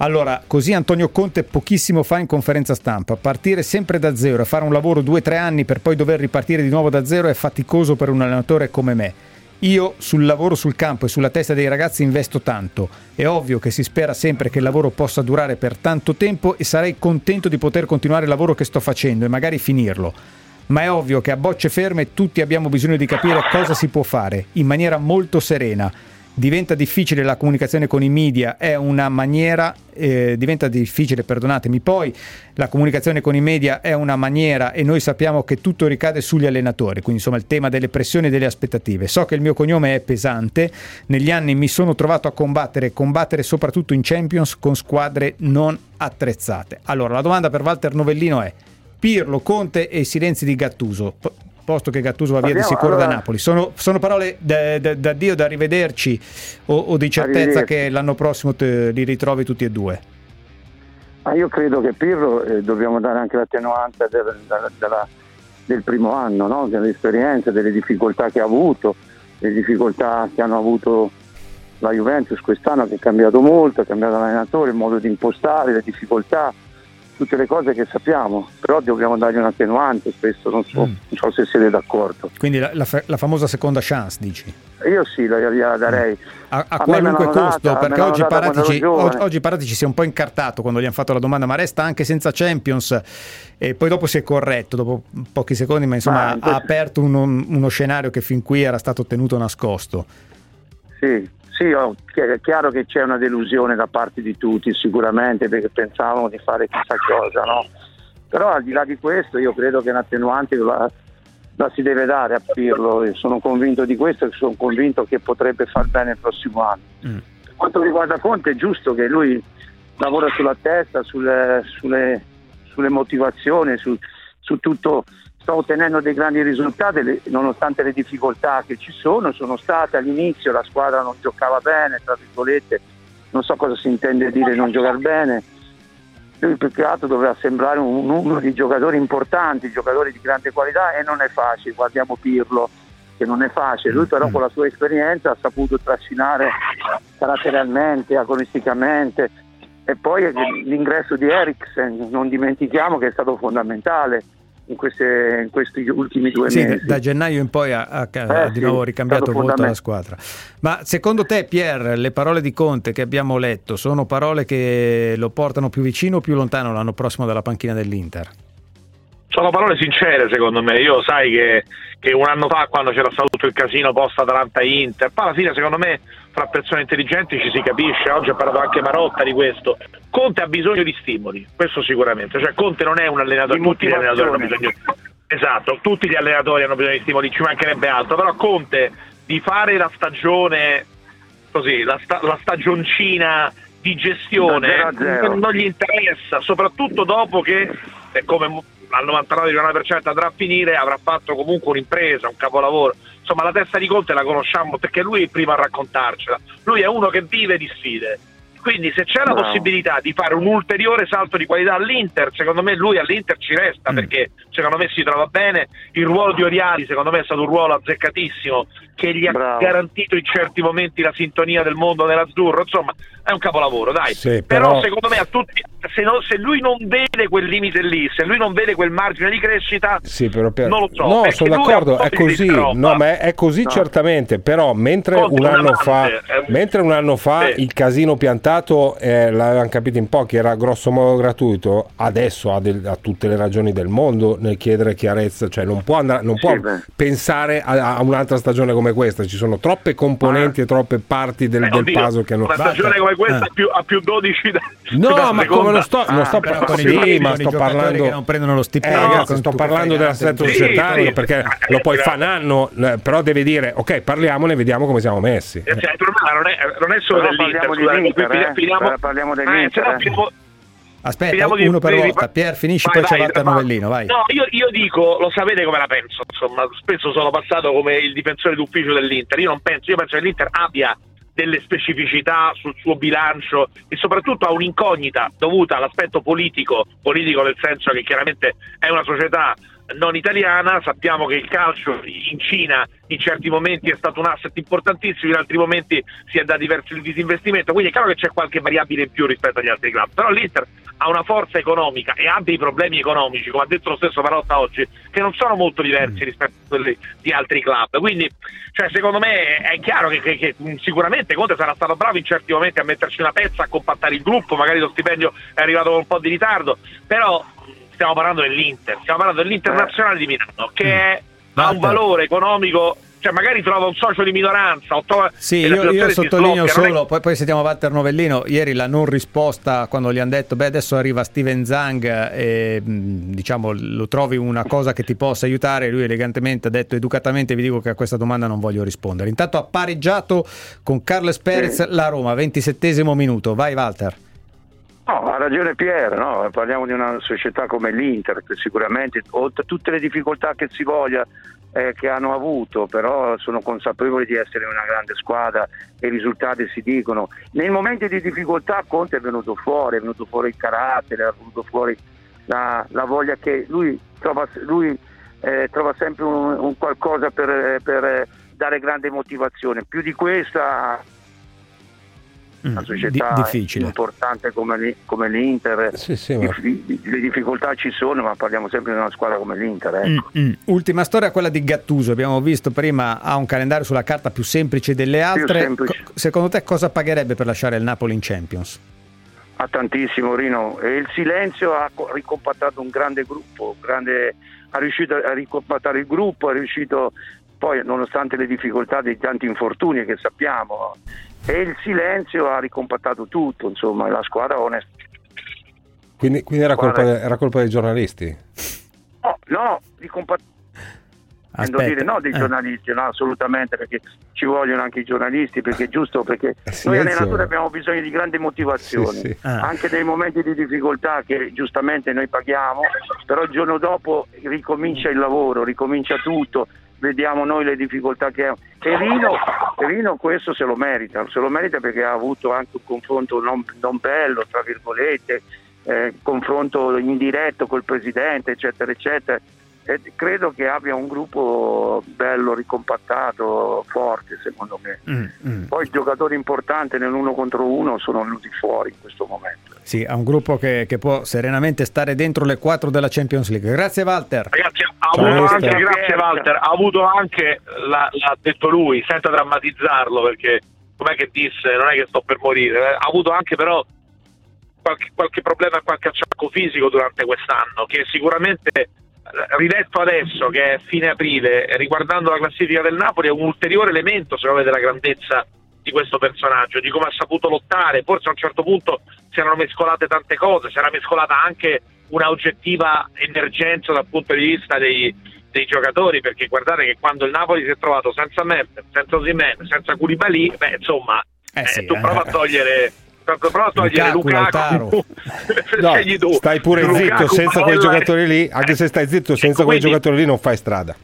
Allora, così Antonio Conte pochissimo fa in conferenza stampa: partire sempre da zero e fare un lavoro 2-3 anni per poi dover ripartire di nuovo da zero è faticoso per un allenatore come me. Io sul lavoro sul campo e sulla testa dei ragazzi investo tanto, è ovvio che si spera sempre che il lavoro possa durare per tanto tempo e sarei contento di poter continuare il lavoro che sto facendo e magari finirlo. Ma è ovvio che a bocce ferme tutti abbiamo bisogno di capire cosa si può fare in maniera molto serena. Diventa difficile la comunicazione con i media, è una maniera, diventa difficile, perdonatemi, poi la comunicazione con i media è una maniera e noi sappiamo che tutto ricade sugli allenatori, quindi insomma il tema delle pressioni e delle aspettative. So che il mio cognome è pesante, negli anni mi sono trovato a combattere soprattutto in Champions con squadre non attrezzate. Allora la domanda per Walter Novellino è: Pirlo, Conte e i silenzi di Gattuso, posto che Gattuso va via di sicuro allora da Napoli, sono parole da Dio, da arrivederci o di certezza che l'anno prossimo li ritrovi tutti e due? Ma io credo che Pirlo dobbiamo dare anche l'attenuante del primo anno, no? Dell'esperienza, delle difficoltà che ha avuto, le difficoltà che hanno avuto la Juventus quest'anno, che è cambiato molto, è cambiato l'allenatore, il modo di impostare, le difficoltà, tutte le cose che sappiamo, però dobbiamo dargli un attenuante spesso, non so se siete d'accordo. Quindi la famosa seconda chance, dici? Io sì, la darei. A qualunque costo, perché oggi Paratici si è un po' incartato quando gli hanno fatto la domanda, ma resta anche senza Champions, e poi dopo si è corretto, dopo pochi secondi, ma insomma ha aperto uno scenario che fin qui era stato tenuto nascosto. Sì, è chiaro che c'è una delusione da parte di tutti sicuramente, perché pensavano di fare chissà cosa, no? Però al di là di questo io credo che un attenuante la si deve dare a Pirlo, io sono convinto di questo e sono convinto che potrebbe far bene il prossimo anno. Per quanto riguarda Conte, è giusto che lui lavora sulla testa, sulle motivazioni, su tutto. Sta ottenendo dei grandi risultati nonostante le difficoltà che ci sono state. All'inizio la squadra non giocava bene, tra virgolette, non so cosa si intende dire non giocare bene, lui più che altro doveva sembrare uno di giocatori importanti, giocatori di grande qualità, e non è facile, guardiamo Pirlo che non è facile, lui però con la sua esperienza ha saputo trascinare caratterialmente, agonisticamente, e poi l'ingresso di Eriksen, non dimentichiamo che è stato fondamentale in questi ultimi due mesi. Da gennaio in poi ha di nuovo ricambiato molto la squadra. Ma secondo te, Pierre, le parole di Conte che abbiamo letto sono parole che lo portano più vicino o più lontano l'anno prossimo dalla panchina dell'Inter? Sono parole sincere secondo me. Io sai che un anno fa, quando c'era stato tutto il casino post Atalanta-Inter, poi alla fine secondo me fra persone intelligenti ci si capisce, oggi ha parlato anche Marotta di questo. Conte ha bisogno di stimoli, questo sicuramente, cioè Conte non è un allenatore, tutti gli allenatori hanno bisogno, esatto, tutti gli allenatori hanno bisogno di stimoli, ci mancherebbe altro, però Conte di fare la stagione così, la stagioncina di gestione non gli interessa, soprattutto dopo che come al 99,9% andrà a finire, avrà fatto comunque un'impresa, un capolavoro. Insomma la testa di Conte la conosciamo perché lui è il primo a raccontarcela, lui è uno che vive di sfide, quindi se c'è la possibilità di fare un ulteriore salto di qualità all'Inter, secondo me lui all'Inter ci resta, perché secondo me si trova bene. Il ruolo di Oriali secondo me è stato un ruolo azzeccatissimo, che gli ha garantito in certi momenti la sintonia del mondo nell'azzurro, insomma è un capolavoro, dai. Sì, però secondo me a tutti, se lui non vede quel limite lì, se lui non vede quel margine di crescita, sì, però non lo so. No, sono d'accordo, è così, no, ma è così certamente, però mentre un anno fa il casino piantato l'avevano capito in pochi, era grosso modo gratuito, adesso ha tutte le ragioni del mondo nel chiedere chiarezza, cioè non può andare, pensare a un'altra stagione come questa, ci sono troppe componenti e troppe parti del puzzle che hanno una stagione come questa a più 12 da, no, ma come sto parlando che non prendono lo stipendio, sto parlando dell'assetto societario, perché lo puoi fare un anno, però devi dire ok, parliamone, vediamo come siamo messi. Cioè, il problema non è solo dell'Inter, parliamo dell'Inter. Aspetta, uno per volta. Pier, finisci, poi c'è il novellino, vai. No, io dico, lo sapete come la penso, insomma, spesso sono passato come il difensore d'ufficio dell'Inter. Io non penso, io penso che l'Inter abbia delle specificità sul suo bilancio e soprattutto ha un'incognita dovuta all'aspetto politico nel senso che chiaramente è una società non italiana, sappiamo che il calcio in Cina in certi momenti è stato un asset importantissimo, in altri momenti si è da diversi disinvestimento, quindi è chiaro che c'è qualche variabile in più rispetto agli altri club, però l'Inter ha una forza economica e ha dei problemi economici, come ha detto lo stesso Parotta oggi, che non sono molto diversi rispetto a quelli di altri club, quindi cioè, secondo me è chiaro che sicuramente Conte sarà stato bravo in certi momenti a metterci una pezza, a compattare il gruppo, magari lo stipendio è arrivato con un po' di ritardo, però stiamo parlando dell'Inter, stiamo parlando dell'Internazionale di Milano, che ha un valore economico, cioè magari trova un socio di minoranza o trova... Sì, io sottolineo solo, poi sentiamo Walter Novellino, ieri la non risposta quando gli hanno detto adesso arriva Steven Zhang e diciamo lo trovi una cosa che ti possa aiutare, lui elegantemente ha detto, educatamente vi dico che a questa domanda non voglio rispondere. Intanto ha pareggiato con Carles Perez la Roma, 27° minuto, vai Walter. No, ha ragione Pier, no? Parliamo di una società come l'Inter che sicuramente, oltre a tutte le difficoltà che si voglia, che hanno avuto, però sono consapevoli di essere una grande squadra e i risultati si dicono. Nei momenti di difficoltà Conte è venuto fuori il carattere, è venuto fuori la voglia che lui trova sempre un qualcosa per dare grande motivazione. Più di questa... una società difficile, importante come l'Inter, sì, ma... le difficoltà ci sono, ma parliamo sempre di una squadra come l'Inter, ecco. Ultima storia, quella di Gattuso, abbiamo visto prima, ha un calendario sulla carta più semplice delle altre, secondo te cosa pagherebbe per lasciare il Napoli in Champions? A tantissimo, Rino, e il silenzio ha ricompattato un grande gruppo, ha riuscito a ricompattare il gruppo, è riuscito poi, nonostante le difficoltà dei tanti infortuni che sappiamo, e il silenzio ha ricompattato tutto, insomma, la squadra onesta. Quindi era colpa dei giornalisti? No, dei giornalisti, no, assolutamente, perché ci vogliono anche i giornalisti, perché giusto, perché noi allenatori abbiamo bisogno di grandi motivazioni, sì. Anche dei momenti di difficoltà che giustamente noi paghiamo, però il giorno dopo ricomincia il lavoro, ricomincia tutto. Vediamo noi le difficoltà che ha Rino, questo se lo merita perché ha avuto anche un confronto non bello, tra virgolette, confronto indiretto col presidente, eccetera eccetera, e credo che abbia un gruppo bello, ricompattato, forte, secondo me. Poi il giocatore importante nell'1 contro 1 sono venuti fuori in questo momento. Sì, ha un gruppo che può serenamente stare dentro le 4 della Champions League. Grazie Walter. Ragazzi, ha avuto anche l'ha detto lui, senza drammatizzarlo, perché com'è che disse, non è che sto per morire, ha avuto anche però qualche problema, qualche acciacco fisico durante quest'anno, che sicuramente, riletto adesso che è fine aprile, riguardando la classifica del Napoli, è un ulteriore elemento, secondo me, della grandezza di questo personaggio, di come ha saputo lottare. Forse a un certo punto si erano mescolate tante cose, si era mescolata anche una oggettiva emergenza dal punto di vista dei giocatori, perché guardate che quando il Napoli si è trovato senza Mertens, senza Osimhen, senza Koulibaly, beh insomma, tu prova a togliere... Lukaku. No, stai pure Lukaku, zitto senza quei giocatori lì, anche se stai zitto senza quei giocatori lì non fai strada.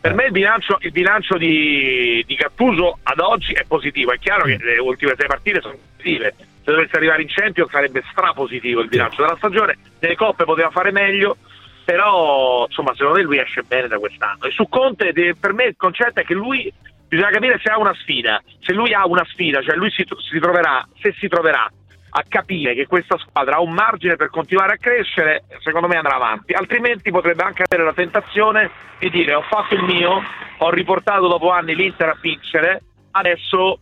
Per me il bilancio di Gattuso ad oggi è positivo, è chiaro che le ultime 6 partite sono positive, se dovesse arrivare in Champions sarebbe strapositivo il bilancio della stagione, nelle coppe poteva fare meglio, però insomma secondo me lui esce bene da quest'anno. E su Conte per me il concetto è che lui... bisogna capire se ha una sfida, se lui ha una sfida, cioè lui si troverà a capire che questa squadra ha un margine per continuare a crescere, secondo me andrà avanti, altrimenti potrebbe anche avere la tentazione di dire ho fatto il mio, ho riportato dopo anni l'Inter a vincere, adesso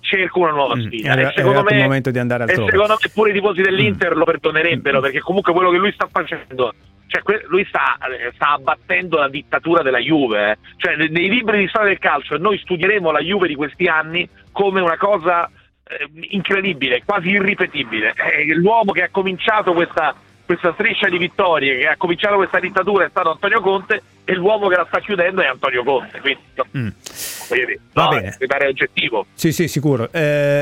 cerco una nuova sfida. Secondo me il momento di andare altrove. E secondo me pure i tifosi dell'Inter lo perdonerebbero, perché comunque quello che lui sta facendo... cioè lui sta abbattendo la dittatura della Juve. Cioè nei libri di storia del calcio noi studieremo la Juve di questi anni come una cosa incredibile, quasi irripetibile. L'uomo che ha cominciato questa striscia di vittorie, che ha cominciato questa dittatura, è stato Antonio Conte, e l'uomo che la sta chiudendo è Antonio Conte, quindi voglio dire, va bene, mi pare oggettivo. Sì, sì, sicuro.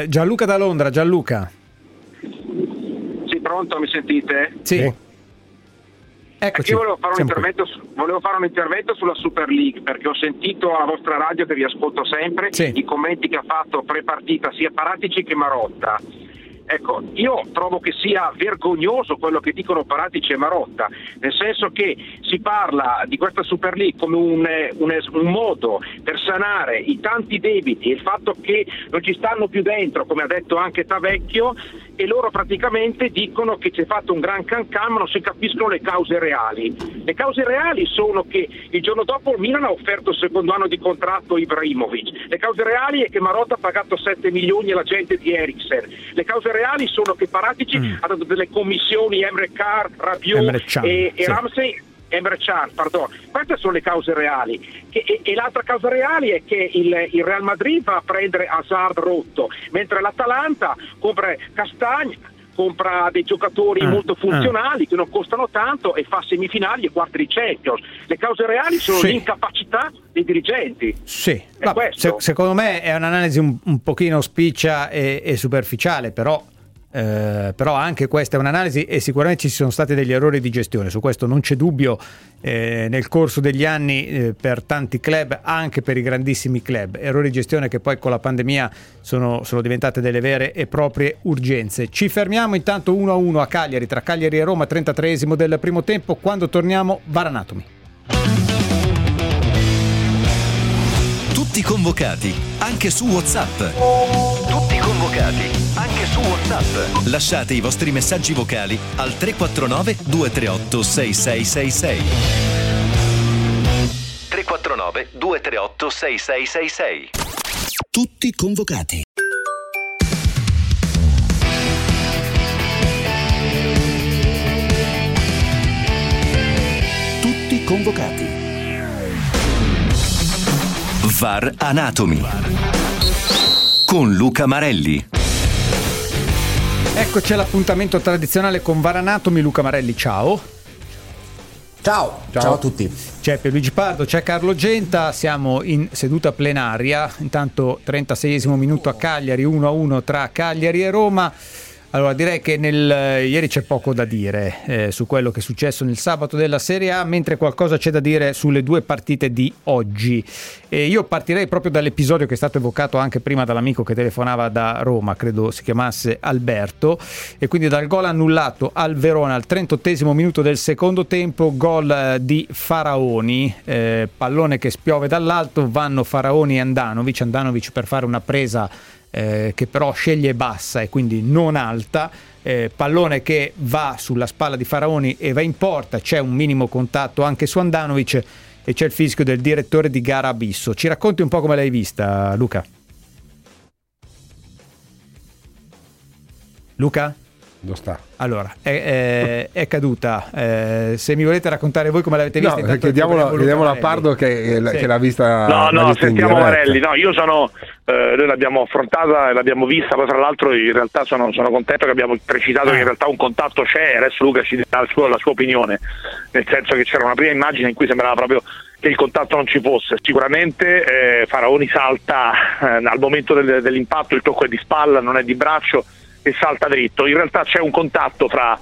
Gianluca da Londra. Gianluca. Sì, pronto, mi sentite? Sì. Eccoci. Io volevo fare un intervento sulla Super League, perché ho sentito alla vostra radio, che vi ascolto sempre, sì, i commenti che ha fatto pre-partita sia Paratici che Marotta. Ecco, io trovo che sia vergognoso quello che dicono Paratici e Marotta, nel senso che si parla di questa Super League come un modo per sanare i tanti debiti e il fatto che non ci stanno più dentro, come ha detto anche Tavecchio, e loro praticamente dicono che c'è fatto un gran cancan, ma non si capiscono le cause reali. Le cause reali sono che il giorno dopo il Milan ha offerto il secondo anno di contratto Ibrahimovic, le cause reali è che Marotta ha pagato 7 milioni alla gente di Eriksen, le cause reali sono che Paratici ha dato delle commissioni Emre Can, Rabiot, Emre Can, e sì, Ramsey, Emre Can, pardon. Queste sono le cause reali. E l'altra causa reale è che il Real Madrid va a prendere Hazard rotto, mentre l'Atalanta compra Castagne, compra dei giocatori molto funzionali che non costano tanto, e fa semifinali e quarti di Champions. Le cause reali sono, sì, l'incapacità dei dirigenti. Sì, secondo me è un'analisi un pochino spiccia e superficiale, però anche questa è un'analisi, e sicuramente ci sono stati degli errori di gestione, su questo non c'è dubbio, nel corso degli anni, per tanti club, anche per i grandissimi club, errori di gestione che poi con la pandemia sono diventate delle vere e proprie urgenze. Ci fermiamo intanto 1-1 a Cagliari, tra Cagliari e Roma, 33esimo del primo tempo. Quando torniamo, Varanatomi. Tutti convocati, anche su WhatsApp. Tutti convocati, anche su WhatsApp. Lasciate i vostri messaggi vocali al 349 238 6666. 349 238 6666. Tutti convocati. Tutti convocati. Varanatomi. Con Luca Marelli. Eccoci all'appuntamento tradizionale con Varanatomi. Luca Marelli, ciao. Ciao. Ciao a tutti. C'è Pierluigi Pardo, c'è Carlo Genta, siamo in seduta plenaria. Intanto 36esimo minuto a Cagliari, 1-1 tra Cagliari e Roma. Allora, direi che ieri c'è poco da dire su quello che è successo nel sabato della Serie A, mentre qualcosa c'è da dire sulle due partite di oggi. Io partirei proprio dall'episodio che è stato evocato anche prima dall'amico che telefonava da Roma, credo si chiamasse Alberto, e quindi dal gol annullato al Verona al 38esimo minuto del secondo tempo, gol di Faraoni, pallone che spiove dall'alto, vanno Faraoni e Handanović per fare una presa che però sceglie bassa e quindi non alta, pallone che va sulla spalla di Faraoni e va in porta, c'è un minimo contatto anche su Handanović e c'è il fischio del direttore di gara Abisso. Ci racconti un po' come l'hai vista, Luca? Luca? Non sta. Allora, è caduta. Se mi volete raccontare voi come l'avete vista, no, chiediamo a Pardo che l'ha vista. No, vista, sentiamo Marelli. No, io sono. Noi l'abbiamo affrontata e l'abbiamo vista. Poi, tra l'altro, in realtà sono contento che abbiamo precisato che in realtà un contatto c'è. Adesso Luca ci dà la sua opinione, nel senso che c'era una prima immagine in cui sembrava proprio che il contatto non ci fosse. Sicuramente Faraoni salta al momento dell'impatto, il tocco è di spalla, non è di braccio, e salta dritto. In realtà c'è un contatto fra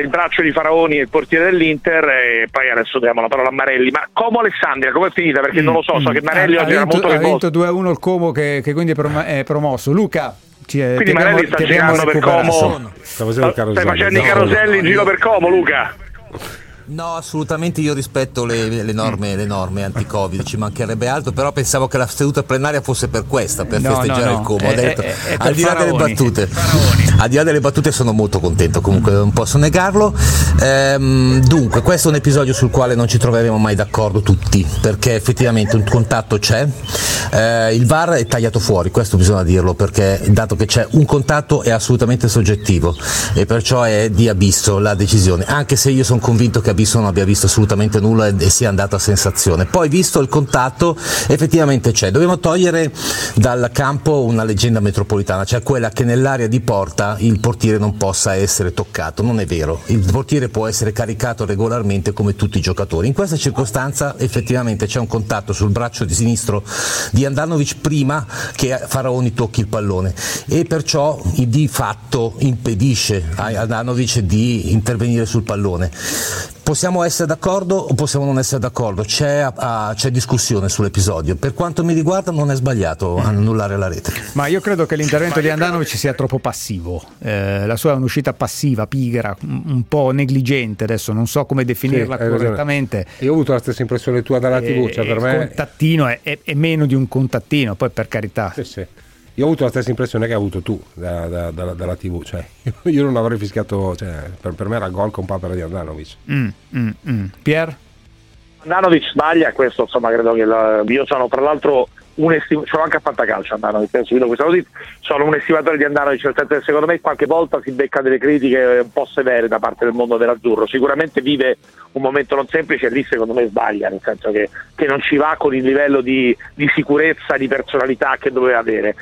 il braccio di Faraoni e il portiere dell'Inter, e poi adesso diamo la parola a Marelli. Ma Como Alessandria com'è finita? Perché non lo so, so che Marelli oggi era molto coinvolto. Ha vinto 2-1 il Como, che quindi è promosso. Luca, quindi Marelli sta girando per Como. Stai facendo i caroselli in giro per Como, Luca? No, assolutamente, io rispetto le norme anti-Covid, ci mancherebbe altro, però pensavo che la seduta plenaria fosse per questa, per festeggiare il Como. Ho detto, al di là delle battute, sono molto contento, comunque non posso negarlo. Dunque, questo è un episodio sul quale non ci troveremo mai d'accordo tutti, perché effettivamente un contatto c'è, il VAR è tagliato fuori, questo bisogna dirlo, perché dato che c'è un contatto è assolutamente soggettivo e perciò è di abisso la decisione, anche se io sono convinto che avviso non abbia visto assolutamente nulla e sia andata a sensazione. Poi, visto il contatto, effettivamente c'è. Dobbiamo togliere dal campo una leggenda metropolitana, cioè quella che nell'area di porta il portiere non possa essere toccato. Non è vero, il portiere può essere caricato regolarmente come tutti i giocatori. In questa circostanza effettivamente c'è un contatto sul braccio di sinistro di Handanović prima che Faraoni tocchi il pallone, e perciò di fatto impedisce a Handanović di intervenire sul pallone. Possiamo essere d'accordo o possiamo non essere d'accordo? C'è discussione sull'episodio. Per quanto mi riguarda non è sbagliato annullare la rete. Ma io credo che l'intervento di Handanović sia troppo passivo. La sua è un'uscita passiva, pigra, un po' negligente, adesso non so come definirla correttamente. Io ho avuto la stessa impressione tua dalla TV, cioè per me... Il contattino è meno di un contattino, poi per carità. Sì, sì. Io ho avuto la stessa impressione che hai avuto tu dalla TV, cioè io non avrei fischiato, cioè, per me era gol con papera di Handanović. Pier? Handanović sbaglia questo, insomma, credo che io sono tra l'altro sono anche a Fantacalcio Handanović, sono un estimatore di Handanović, nel senso che secondo me qualche volta si becca delle critiche un po' severe da parte del mondo dell'azzurro. Sicuramente vive un momento non semplice e lì secondo me sbaglia, nel senso che non ci va con il livello di sicurezza, di personalità che doveva avere.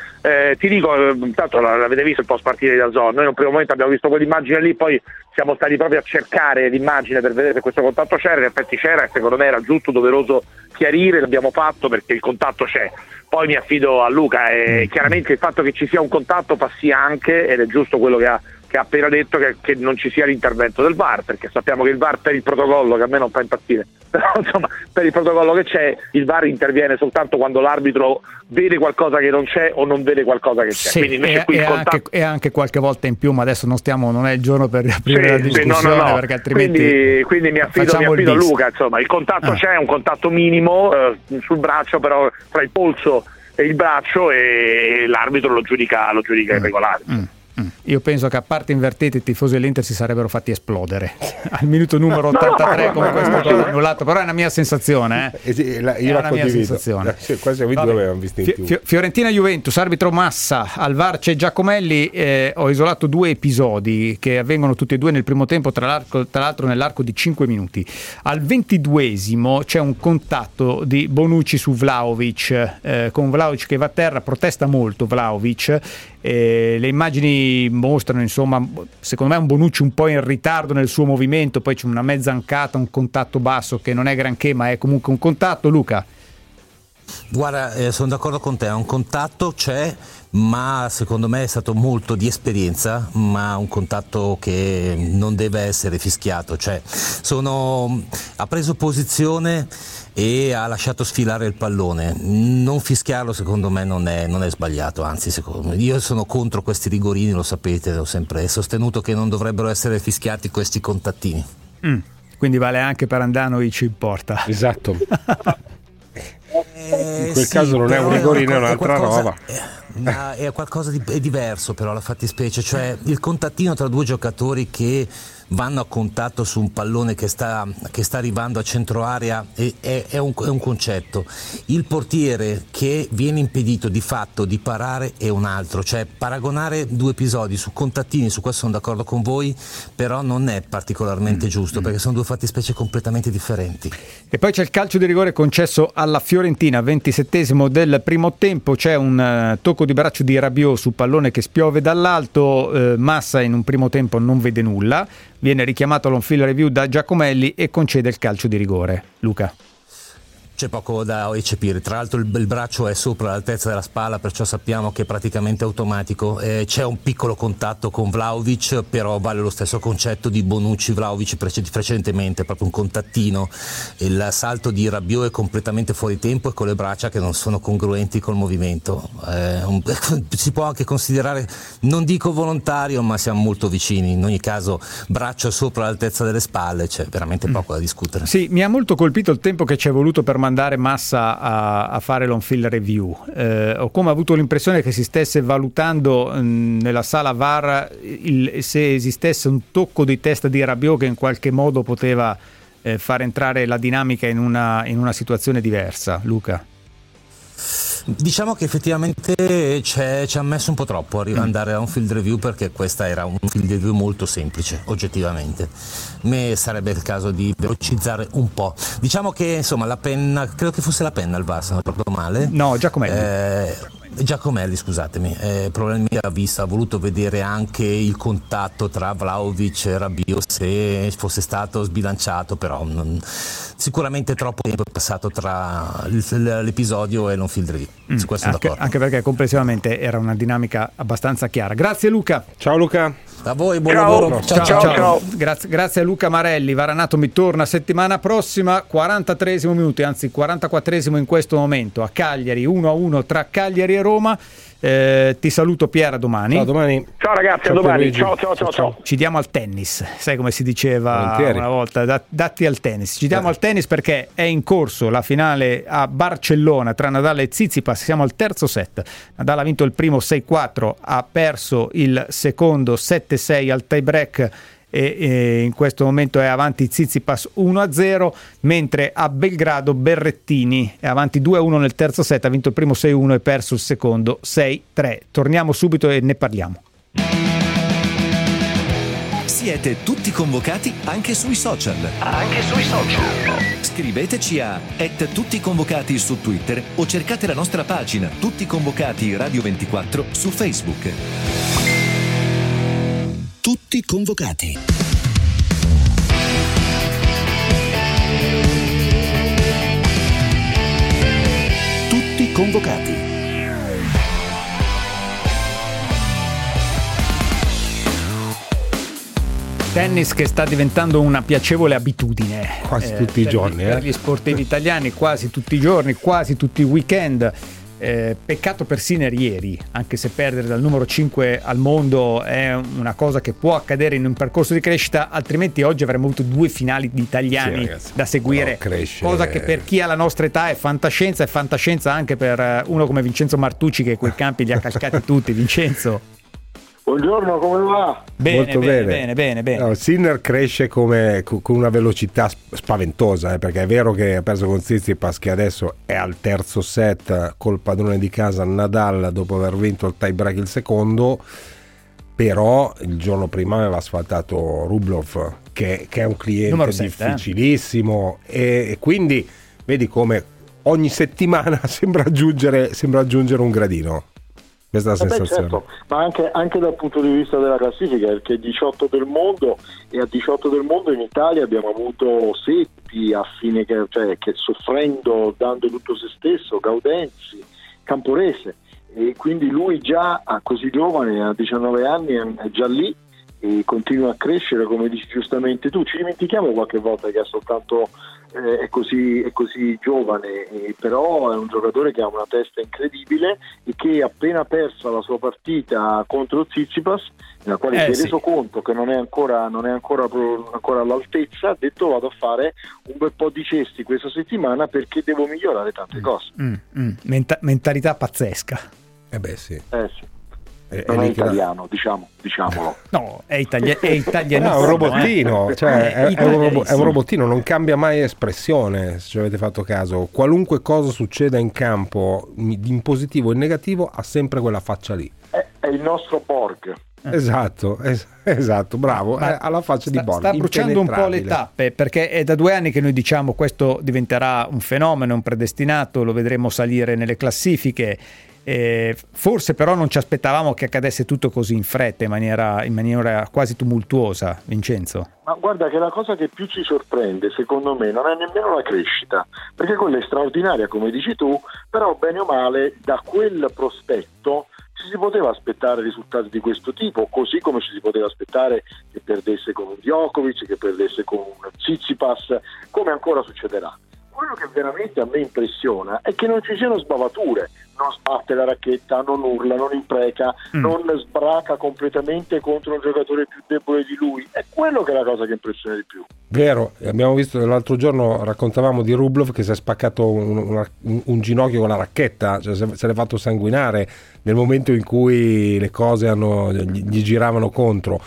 Ti dico, intanto l'avete visto il post partire da zona, noi in un primo momento abbiamo visto quell'immagine lì, poi siamo stati proprio a cercare l'immagine per vedere se questo contatto c'era, in effetti c'era e secondo me era giusto, doveroso chiarire, l'abbiamo fatto perché il contatto c'è. Poi mi affido a Luca e chiaramente il fatto che ci sia un contatto fa sì anche, ed è giusto quello che ha appena detto, che non ci sia l'intervento del VAR, perché sappiamo che il VAR per il protocollo, che a me non fa impazzire, però insomma per il protocollo che c'è, il VAR interviene soltanto quando l'arbitro vede qualcosa che non c'è o non vede qualcosa che c'è. Sì, quindi invece qui il contatto... anche qualche volta in più, ma adesso non è il giorno per riaprire la discussione, no. Perché altrimenti quindi mi affido a Luca, insomma il contatto c'è, è un contatto minimo sul braccio, però tra il polso e il braccio, e l'arbitro lo giudica irregolare. Io penso che a parte invertite i tifosi dell'Inter si sarebbero fatti esplodere al minuto numero 83 come questo gol annullato, però è una mia sensazione Fiorentina Juventus, arbitro Massa, al VAR c'è Giacomelli. Ho isolato due episodi che avvengono tutti e due nel primo tempo, tra l'altro nell'arco di 5 minuti. Al 22esimo c'è un contatto di Bonucci su Vlahović, con Vlahović che va a terra, protesta molto Vlahović. Le immagini mostrano, insomma, secondo me un Bonucci un po' in ritardo nel suo movimento, poi c'è una mezza ancata, un contatto basso che non è granché, ma è comunque un contatto. Luca? Guarda, sono d'accordo con te, è un contatto, c'è, ma secondo me è stato molto di esperienza, ma un contatto che non deve essere fischiato, cioè ha preso posizione e ha lasciato sfilare il pallone. Non fischiarlo secondo me non è sbagliato, anzi secondo me, io sono contro questi rigorini, lo sapete, l'ho sempre sostenuto che non dovrebbero essere fischiati questi contattini. Quindi vale anche per Handanović in porta. Esatto. In quel caso non è un rigorino, è un'altra roba. È qualcosa di diverso però la fattispecie, cioè il contattino tra due giocatori che vanno a contatto su un pallone che sta arrivando a centro area è un concetto. Il portiere che viene impedito di fatto di parare è un altro, cioè paragonare due episodi su contattini, su questo sono d'accordo con voi, però non è particolarmente giusto perché sono due fattispecie completamente differenti. E poi c'è il calcio di rigore concesso alla Fiorentina, 27esimo del primo tempo, c'è un tocco di braccio di Rabiot su pallone che spiove dall'alto. Massa in un primo tempo non vede nulla, viene richiamato all'on-field review da Giacomelli e concede il calcio di rigore. Luca? C'è poco da eccepire, tra l'altro il braccio è sopra l'altezza della spalla, perciò sappiamo che è praticamente automatico. C'è un piccolo contatto con Vlahović, però vale lo stesso concetto di Bonucci-Vlahović precedentemente, proprio un contattino. Il salto di Rabiot è completamente fuori tempo e con le braccia che non sono congruenti col movimento. Si può anche considerare, non dico volontario, ma siamo molto vicini. In ogni caso braccio sopra l'altezza delle spalle, c'è veramente poco da discutere. Sì, mi ha molto colpito il tempo che ci è voluto per mandare Massa a fare l'on-field review. Ho come avuto l'impressione che si stesse valutando nella sala VAR se esistesse un tocco di testa di Rabiot che in qualche modo poteva far entrare la dinamica in una situazione diversa. Luca? Diciamo che effettivamente ci ha messo un po' troppo andare a un field review, perché questa era un field review molto semplice, oggettivamente. Sarebbe il caso di velocizzare un po'. Diciamo che insomma la penna, credo che fosse la penna al VAR, se non ricordo male. No, Giacomelli, scusatamente, probabilmente ha voluto vedere anche il contatto tra Vlahović e Rabiot, se fosse stato sbilanciato, però sicuramente troppo tempo è passato tra l'episodio e non field review. Su questo sono d'accordo. Anche perché complessivamente era una dinamica abbastanza chiara. Grazie Luca. Ciao Luca. A voi, buon lavoro. Ciao. Grazie a Luca Marelli. Varanatomi torna settimana prossima, 43esimo minuto, anzi 44esimo in questo momento, a Cagliari, 1-1 tra Cagliari e Roma. Ti saluto Piera, domani. Ciao, domani. Ciao ragazzi, a domani. Ciao. Ci diamo al tennis, sai come si diceva una volta, datti al tennis. Ci diamo al tennis perché è in corso la finale a Barcellona tra Nadal e Tsitsipas, siamo al terzo set. Nadal ha vinto il primo 6-4, ha perso il secondo 7-6 al tie break e in questo momento è avanti Tsitsipas 1-0, mentre a Belgrado Berrettini è avanti 2-1 nel terzo set, ha vinto il primo 6-1 e perso il secondo 6-3. Torniamo subito e ne parliamo. Siete tutti convocati anche sui social. Scriveteci a @tutticonvocati su Twitter o cercate la nostra pagina Tutti Convocati Radio 24 su Facebook. Tutti convocati. Tutti convocati. Tennis che sta diventando una piacevole abitudine. Quasi tutti i giorni. Per gli sportivi italiani, quasi tutti i giorni, quasi tutti i weekend. Peccato per Sinner ieri, anche se perdere dal numero 5 al mondo è una cosa che può accadere in un percorso di crescita, altrimenti oggi avremmo avuto due finali di italiani da seguire, cosa che per chi ha la nostra età è fantascienza anche per uno come Vincenzo Martucci, che quei campi li ha calcati tutti. Vincenzo, buongiorno, come va? Bene. No, Sinner cresce con una velocità spaventosa, perché è vero che ha perso con Tsitsipas, che adesso è al terzo set col padrone di casa Nadal dopo aver vinto il tie break il secondo, però il giorno prima aveva sfaltato Rublev, che è un cliente 7, difficilissimo. E quindi vedi come ogni settimana sembra aggiungere un gradino. Questa sensazione. Certo, ma anche dal punto di vista della classifica, perché 18 del mondo, e a 18 del mondo in Italia abbiamo avuto Setti a fine, che soffrendo, dando tutto se stesso, Gaudenzi, Camporese, e quindi lui già così giovane, a 19 anni è già lì e continua a crescere, come dici giustamente tu. Ci dimentichiamo qualche volta che è soltanto è così giovane, però è un giocatore che ha una testa incredibile e che appena persa la sua partita contro Tsitsipas, nella quale si è reso conto che non è ancora all'altezza, ha detto vado a fare un bel po' di cesti questa settimana perché devo migliorare tante cose. Mentalità pazzesca. Eh beh sì. Non è italiano, diciamolo. No, è italianissimo. No, è un robottino, è un robottino, non cambia mai espressione, se ci avete fatto caso. Qualunque cosa succeda in campo, in positivo o in negativo, ha sempre quella faccia lì. È il nostro Borg. Esatto, bravo. Alla faccia di Borg. Sta bruciando un po' le tappe, perché è da 2 anni che noi diciamo questo diventerà un fenomeno, un predestinato, lo vedremo salire nelle classifiche. Forse però non ci aspettavamo che accadesse tutto così in fretta, in maniera quasi tumultuosa, Vincenzo. Ma guarda che la cosa che più ci sorprende, secondo me, non è nemmeno la crescita, perché quella è straordinaria, come dici tu, però bene o male da quel prospetto ci si poteva aspettare risultati di questo tipo, così come ci si poteva aspettare che perdesse con Djokovic, che perdesse con Tsitsipas, come ancora succederà. Quello che veramente a me impressiona è che non ci siano sbavature, non sbatte la racchetta, non urla, non impreca, non sbraca completamente contro un giocatore più debole di lui. È quello che è la cosa che impressiona di più. Vero, abbiamo visto l'altro giorno, raccontavamo di Rublev che si è spaccato un ginocchio con la racchetta, cioè se l'è fatto sanguinare nel momento in cui le cose gli giravano contro.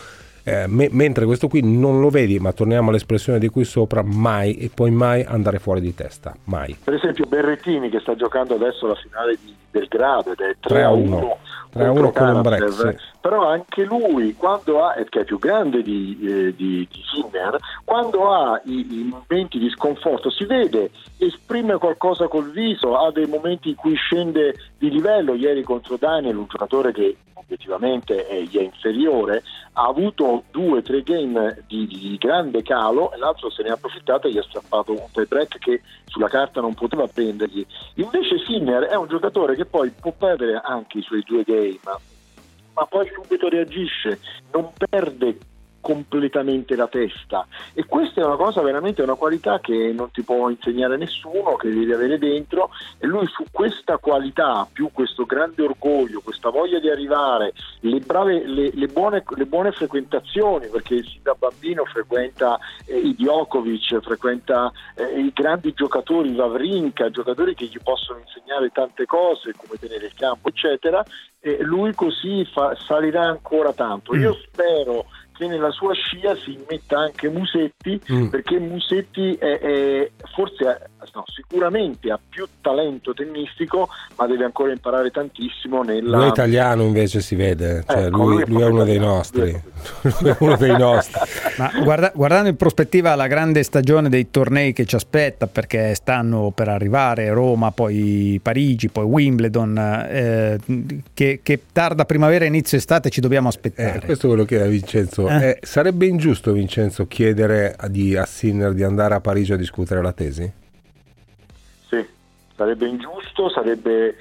mentre questo qui non lo vedi, ma torniamo all'espressione di qui sopra, mai e poi mai andare fuori di testa, mai. Per esempio Berrettini, che sta giocando adesso la finale di Belgrado ed è 3-1 con Brex, però anche lui, quando ha, che è più grande di Sinner, quando ha i momenti di sconforto si vede, esprime qualcosa col viso, ha dei momenti in cui scende di livello. Ieri contro Daniel, un giocatore che obiettivamente gli è inferiore, ha avuto 2-3 game di grande calo e l'altro se ne è approfittato e gli ha strappato un tie break che sulla carta non poteva prendergli. Invece Sinner è un giocatore che poi può perdere anche i suoi 2 game, ma poi subito reagisce, non perde completamente la testa, e questa è una cosa veramente, una qualità che non ti può insegnare nessuno, che devi avere dentro, e lui su questa qualità, più questo grande orgoglio, questa voglia di arrivare, le buone frequentazioni, perché sin da bambino frequenta i Djokovic, frequenta i grandi giocatori, Vavrinka, giocatori che gli possono insegnare tante cose, come tenere il campo eccetera, e lui così salirà ancora tanto. Io spero che nella sua scia si metta anche Musetti, perché Musetti sicuramente ha più talento tennistico, ma deve ancora imparare tantissimo nella... Lui è italiano, invece si vede, cioè, lui è uno dei nostri. Lui è uno dei nostri. Ma guardando in prospettiva la grande stagione dei tornei che ci aspetta, perché stanno per arrivare Roma, poi Parigi, poi Wimbledon, che tarda primavera inizio estate ci dobbiamo aspettare. Questo è quello che chiede Vincenzo. Sarebbe ingiusto, Vincenzo, chiedere a Sinner di andare a Parigi a discutere la tesi? Sì, sarebbe ingiusto, sarebbe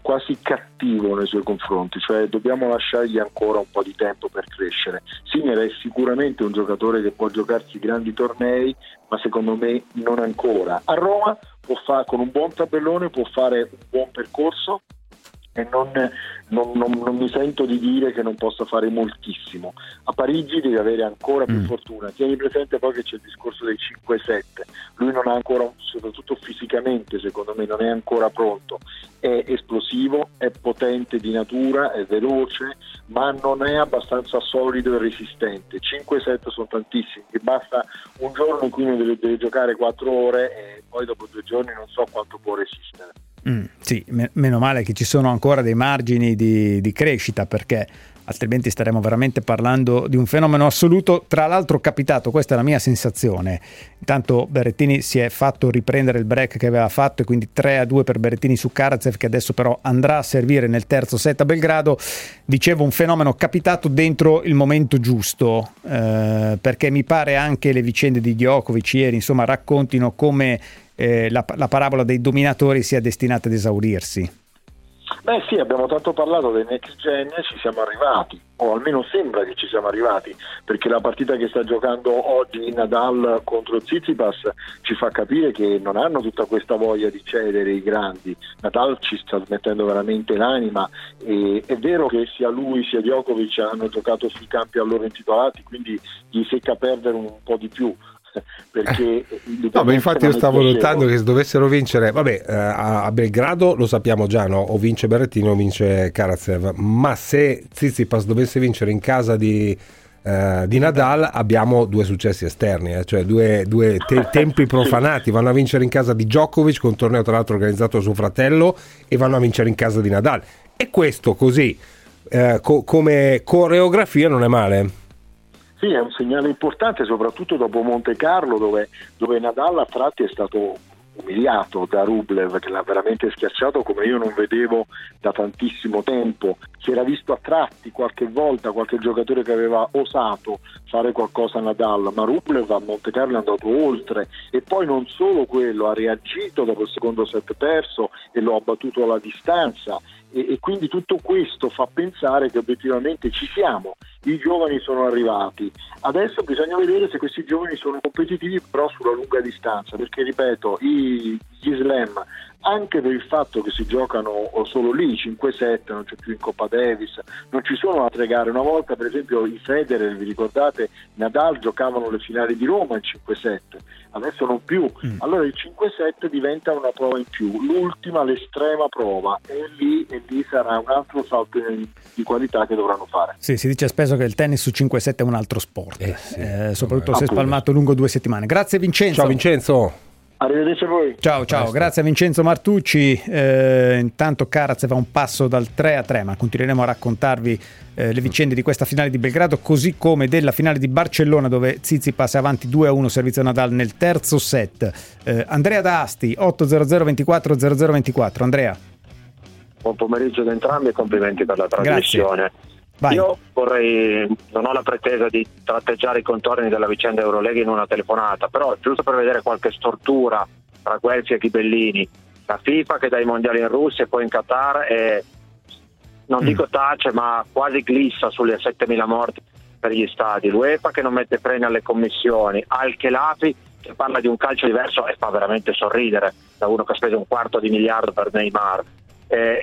quasi cattivo nei suoi confronti, cioè dobbiamo lasciargli ancora un po' di tempo per crescere. Sinner è sicuramente un giocatore che può giocarsi grandi tornei, ma secondo me non ancora. A Roma può fare, con un buon tabellone può fare un buon percorso, e non mi sento di dire che non possa fare moltissimo. A Parigi deve avere ancora più fortuna. Tieni presente poi che c'è il discorso dei 5-7, lui non ha ancora, soprattutto fisicamente secondo me non è ancora pronto, è esplosivo, è potente di natura, è veloce, ma non è abbastanza solido e resistente. 5-7 sono tantissimi, che basta un giorno in cui uno deve giocare 4 ore e poi dopo 2 giorni non so quanto può resistere. Sì, meno male che ci sono ancora dei margini di crescita, perché altrimenti staremo veramente parlando di un fenomeno assoluto. Tra l'altro capitato, questa è la mia sensazione, intanto Berrettini si è fatto riprendere il break che aveva fatto e quindi 3-2 per Berrettini su Karatsev, che adesso però andrà a servire nel terzo set a Belgrado. Dicevo, un fenomeno capitato dentro il momento giusto, perché mi pare anche le vicende di Djokovic ieri insomma raccontino come la parabola dei dominatori sia destinata ad esaurirsi. Beh sì, abbiamo tanto parlato dei next gen, ci siamo arrivati, o almeno sembra che ci siamo arrivati, perché la partita che sta giocando oggi Nadal contro Tsitsipas ci fa capire che non hanno tutta questa voglia di cedere i grandi. Nadal ci sta mettendo veramente l'anima, e è vero che sia lui sia Djokovic hanno giocato sui campi a loro intitolati, quindi gli secca perdere un po' di più, perché infatti io stavo lottando che se dovessero vincere, a Belgrado lo sappiamo già, no? O vince Berrettini o vince Karatsev, ma se Tsitsipas dovesse vincere in casa di Nadal abbiamo 2 successi esterni, cioè due tempi profanati. Vanno a vincere in casa di Djokovic, con un torneo tra l'altro organizzato da suo fratello, e vanno a vincere in casa di Nadal, e questo così come coreografia non è male. Sì, è un segnale importante, soprattutto dopo Monte Carlo, dove Nadal a tratti è stato umiliato da Rublev, che l'ha veramente schiacciato come io non vedevo da tantissimo tempo. Si era visto a tratti qualche volta qualche giocatore che aveva osato fare qualcosa a Nadal, ma Rublev a Monte Carlo è andato oltre, e poi non solo quello, ha reagito dopo il secondo set perso e lo ha battuto alla distanza. E quindi tutto questo fa pensare che obiettivamente ci siamo, i giovani sono arrivati. Adesso bisogna vedere se questi giovani sono competitivi però sulla lunga distanza, perché ripeto, gli slam anche per il fatto che si giocano solo lì 5-7, non c'è più in Coppa Davis, non ci sono altre gare. Una volta per esempio i Federer, vi ricordate, Nadal, giocavano le finali di Roma in 5-7, adesso non più. Allora il 5-7 diventa una prova in più, l'ultima, l'estrema prova, e lì sarà un altro salto di qualità che dovranno fare. Sì, si dice spesso che il tennis su 5-7 è un altro sport, sì, soprattutto se spalmato lungo 2 settimane. Grazie Vincenzo. Ciao Vincenzo. Arrivederci a voi. Ciao, grazie a Vincenzo Martucci. Intanto Caraz va un passo dal 3-3, ma continueremo a raccontarvi le vicende di questa finale di Belgrado, così come della finale di Barcellona, dove Tsitsipas è avanti 2-1 servizio Nadal nel terzo set. Andrea da Asti, 800 24 00 24. Andrea, buon pomeriggio ad entrambi e complimenti per la trasmissione. Grazie. Vai. Io non ho la pretesa di tratteggiare i contorni della vicenda Eurolega in una telefonata, però giusto per vedere qualche stortura tra Guelfi e Ghibellini, la FIFA che dai mondiali in Russia e poi in Qatar non dico tace, ma quasi glissa sulle 7.000 morti per gli stadi, l'UEFA che non mette freni alle commissioni, Al-Khelafi che parla di un calcio diverso e fa veramente sorridere, da uno che ha speso $250 million per Neymar,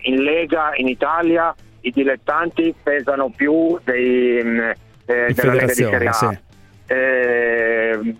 in Lega, in Italia i dilettanti pesano più della Lega di Serie A. Sì.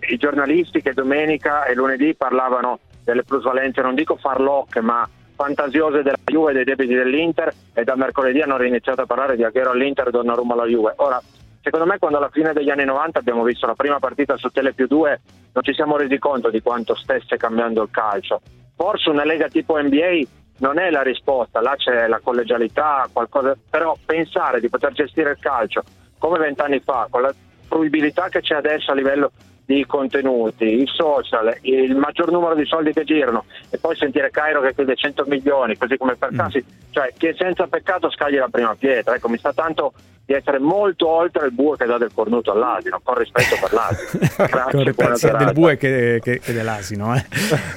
I giornalisti che domenica e lunedì parlavano delle plusvalenze, non dico farlocche, ma fantasiose della Juve e dei debiti dell'Inter, e da mercoledì hanno riiniziato a parlare di Agüero all'Inter e Donnarumma alla Juve. Ora, secondo me quando alla fine degli anni 90 abbiamo visto la prima partita su Tele più 2 non ci siamo resi conto di quanto stesse cambiando il calcio. Forse una Lega tipo NBA non è la risposta, là c'è la collegialità, qualcosa, però pensare di poter gestire il calcio come 20 anni fa, con la fruibilità che c'è adesso a livello di contenuti, i social, il maggior numero di soldi che girano, e poi sentire Cairo che chiede 100 milioni, così come per Cassi, cioè chi è senza peccato scagli la prima pietra. Ecco, mi sta tanto di essere molto oltre il bue che dà del cornuto all'asino, con rispetto per l'asino. Grazie, del bue che dell'asino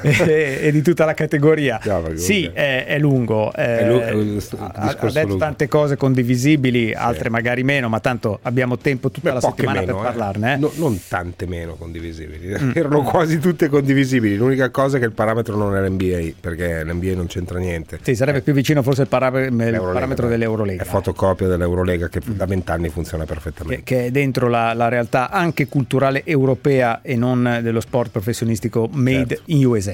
e di tutta la categoria. Chiaro, sì, è lungo, ha detto lungo, tante cose condivisibili, sì, altre magari meno, ma tanto abbiamo tempo tutta la settimana meno, per parlarne. No, non tante meno condivisibili, erano quasi tutte condivisibili, l'unica cosa è che il parametro non era NBA, perché l'NBA non c'entra niente. Sì, sarebbe più vicino forse il parametro dell'Eurolega. È fotocopia dell'Eurolega che da 20 anni funziona perfettamente, che è dentro la realtà anche culturale europea e non dello sport professionistico made in USA.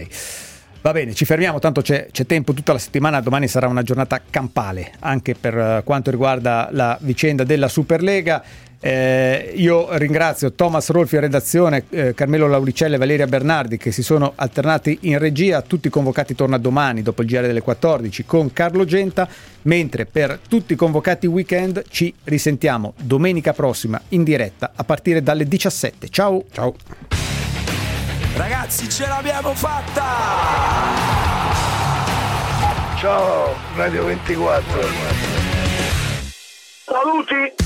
Va bene, ci fermiamo, tanto c'è tempo tutta la settimana, domani sarà una giornata campale anche per quanto riguarda la vicenda della Superlega. Io ringrazio Thomas Rolfi in redazione, Carmelo Lauricella e Valeria Bernardi che si sono alternati in regia. Tutti i convocati torna domani dopo il GR delle 14 con Carlo Genta, mentre per tutti i convocati weekend ci risentiamo domenica prossima in diretta a partire dalle 17. Ciao ragazzi, ce l'abbiamo fatta. Ciao Radio 24, saluti.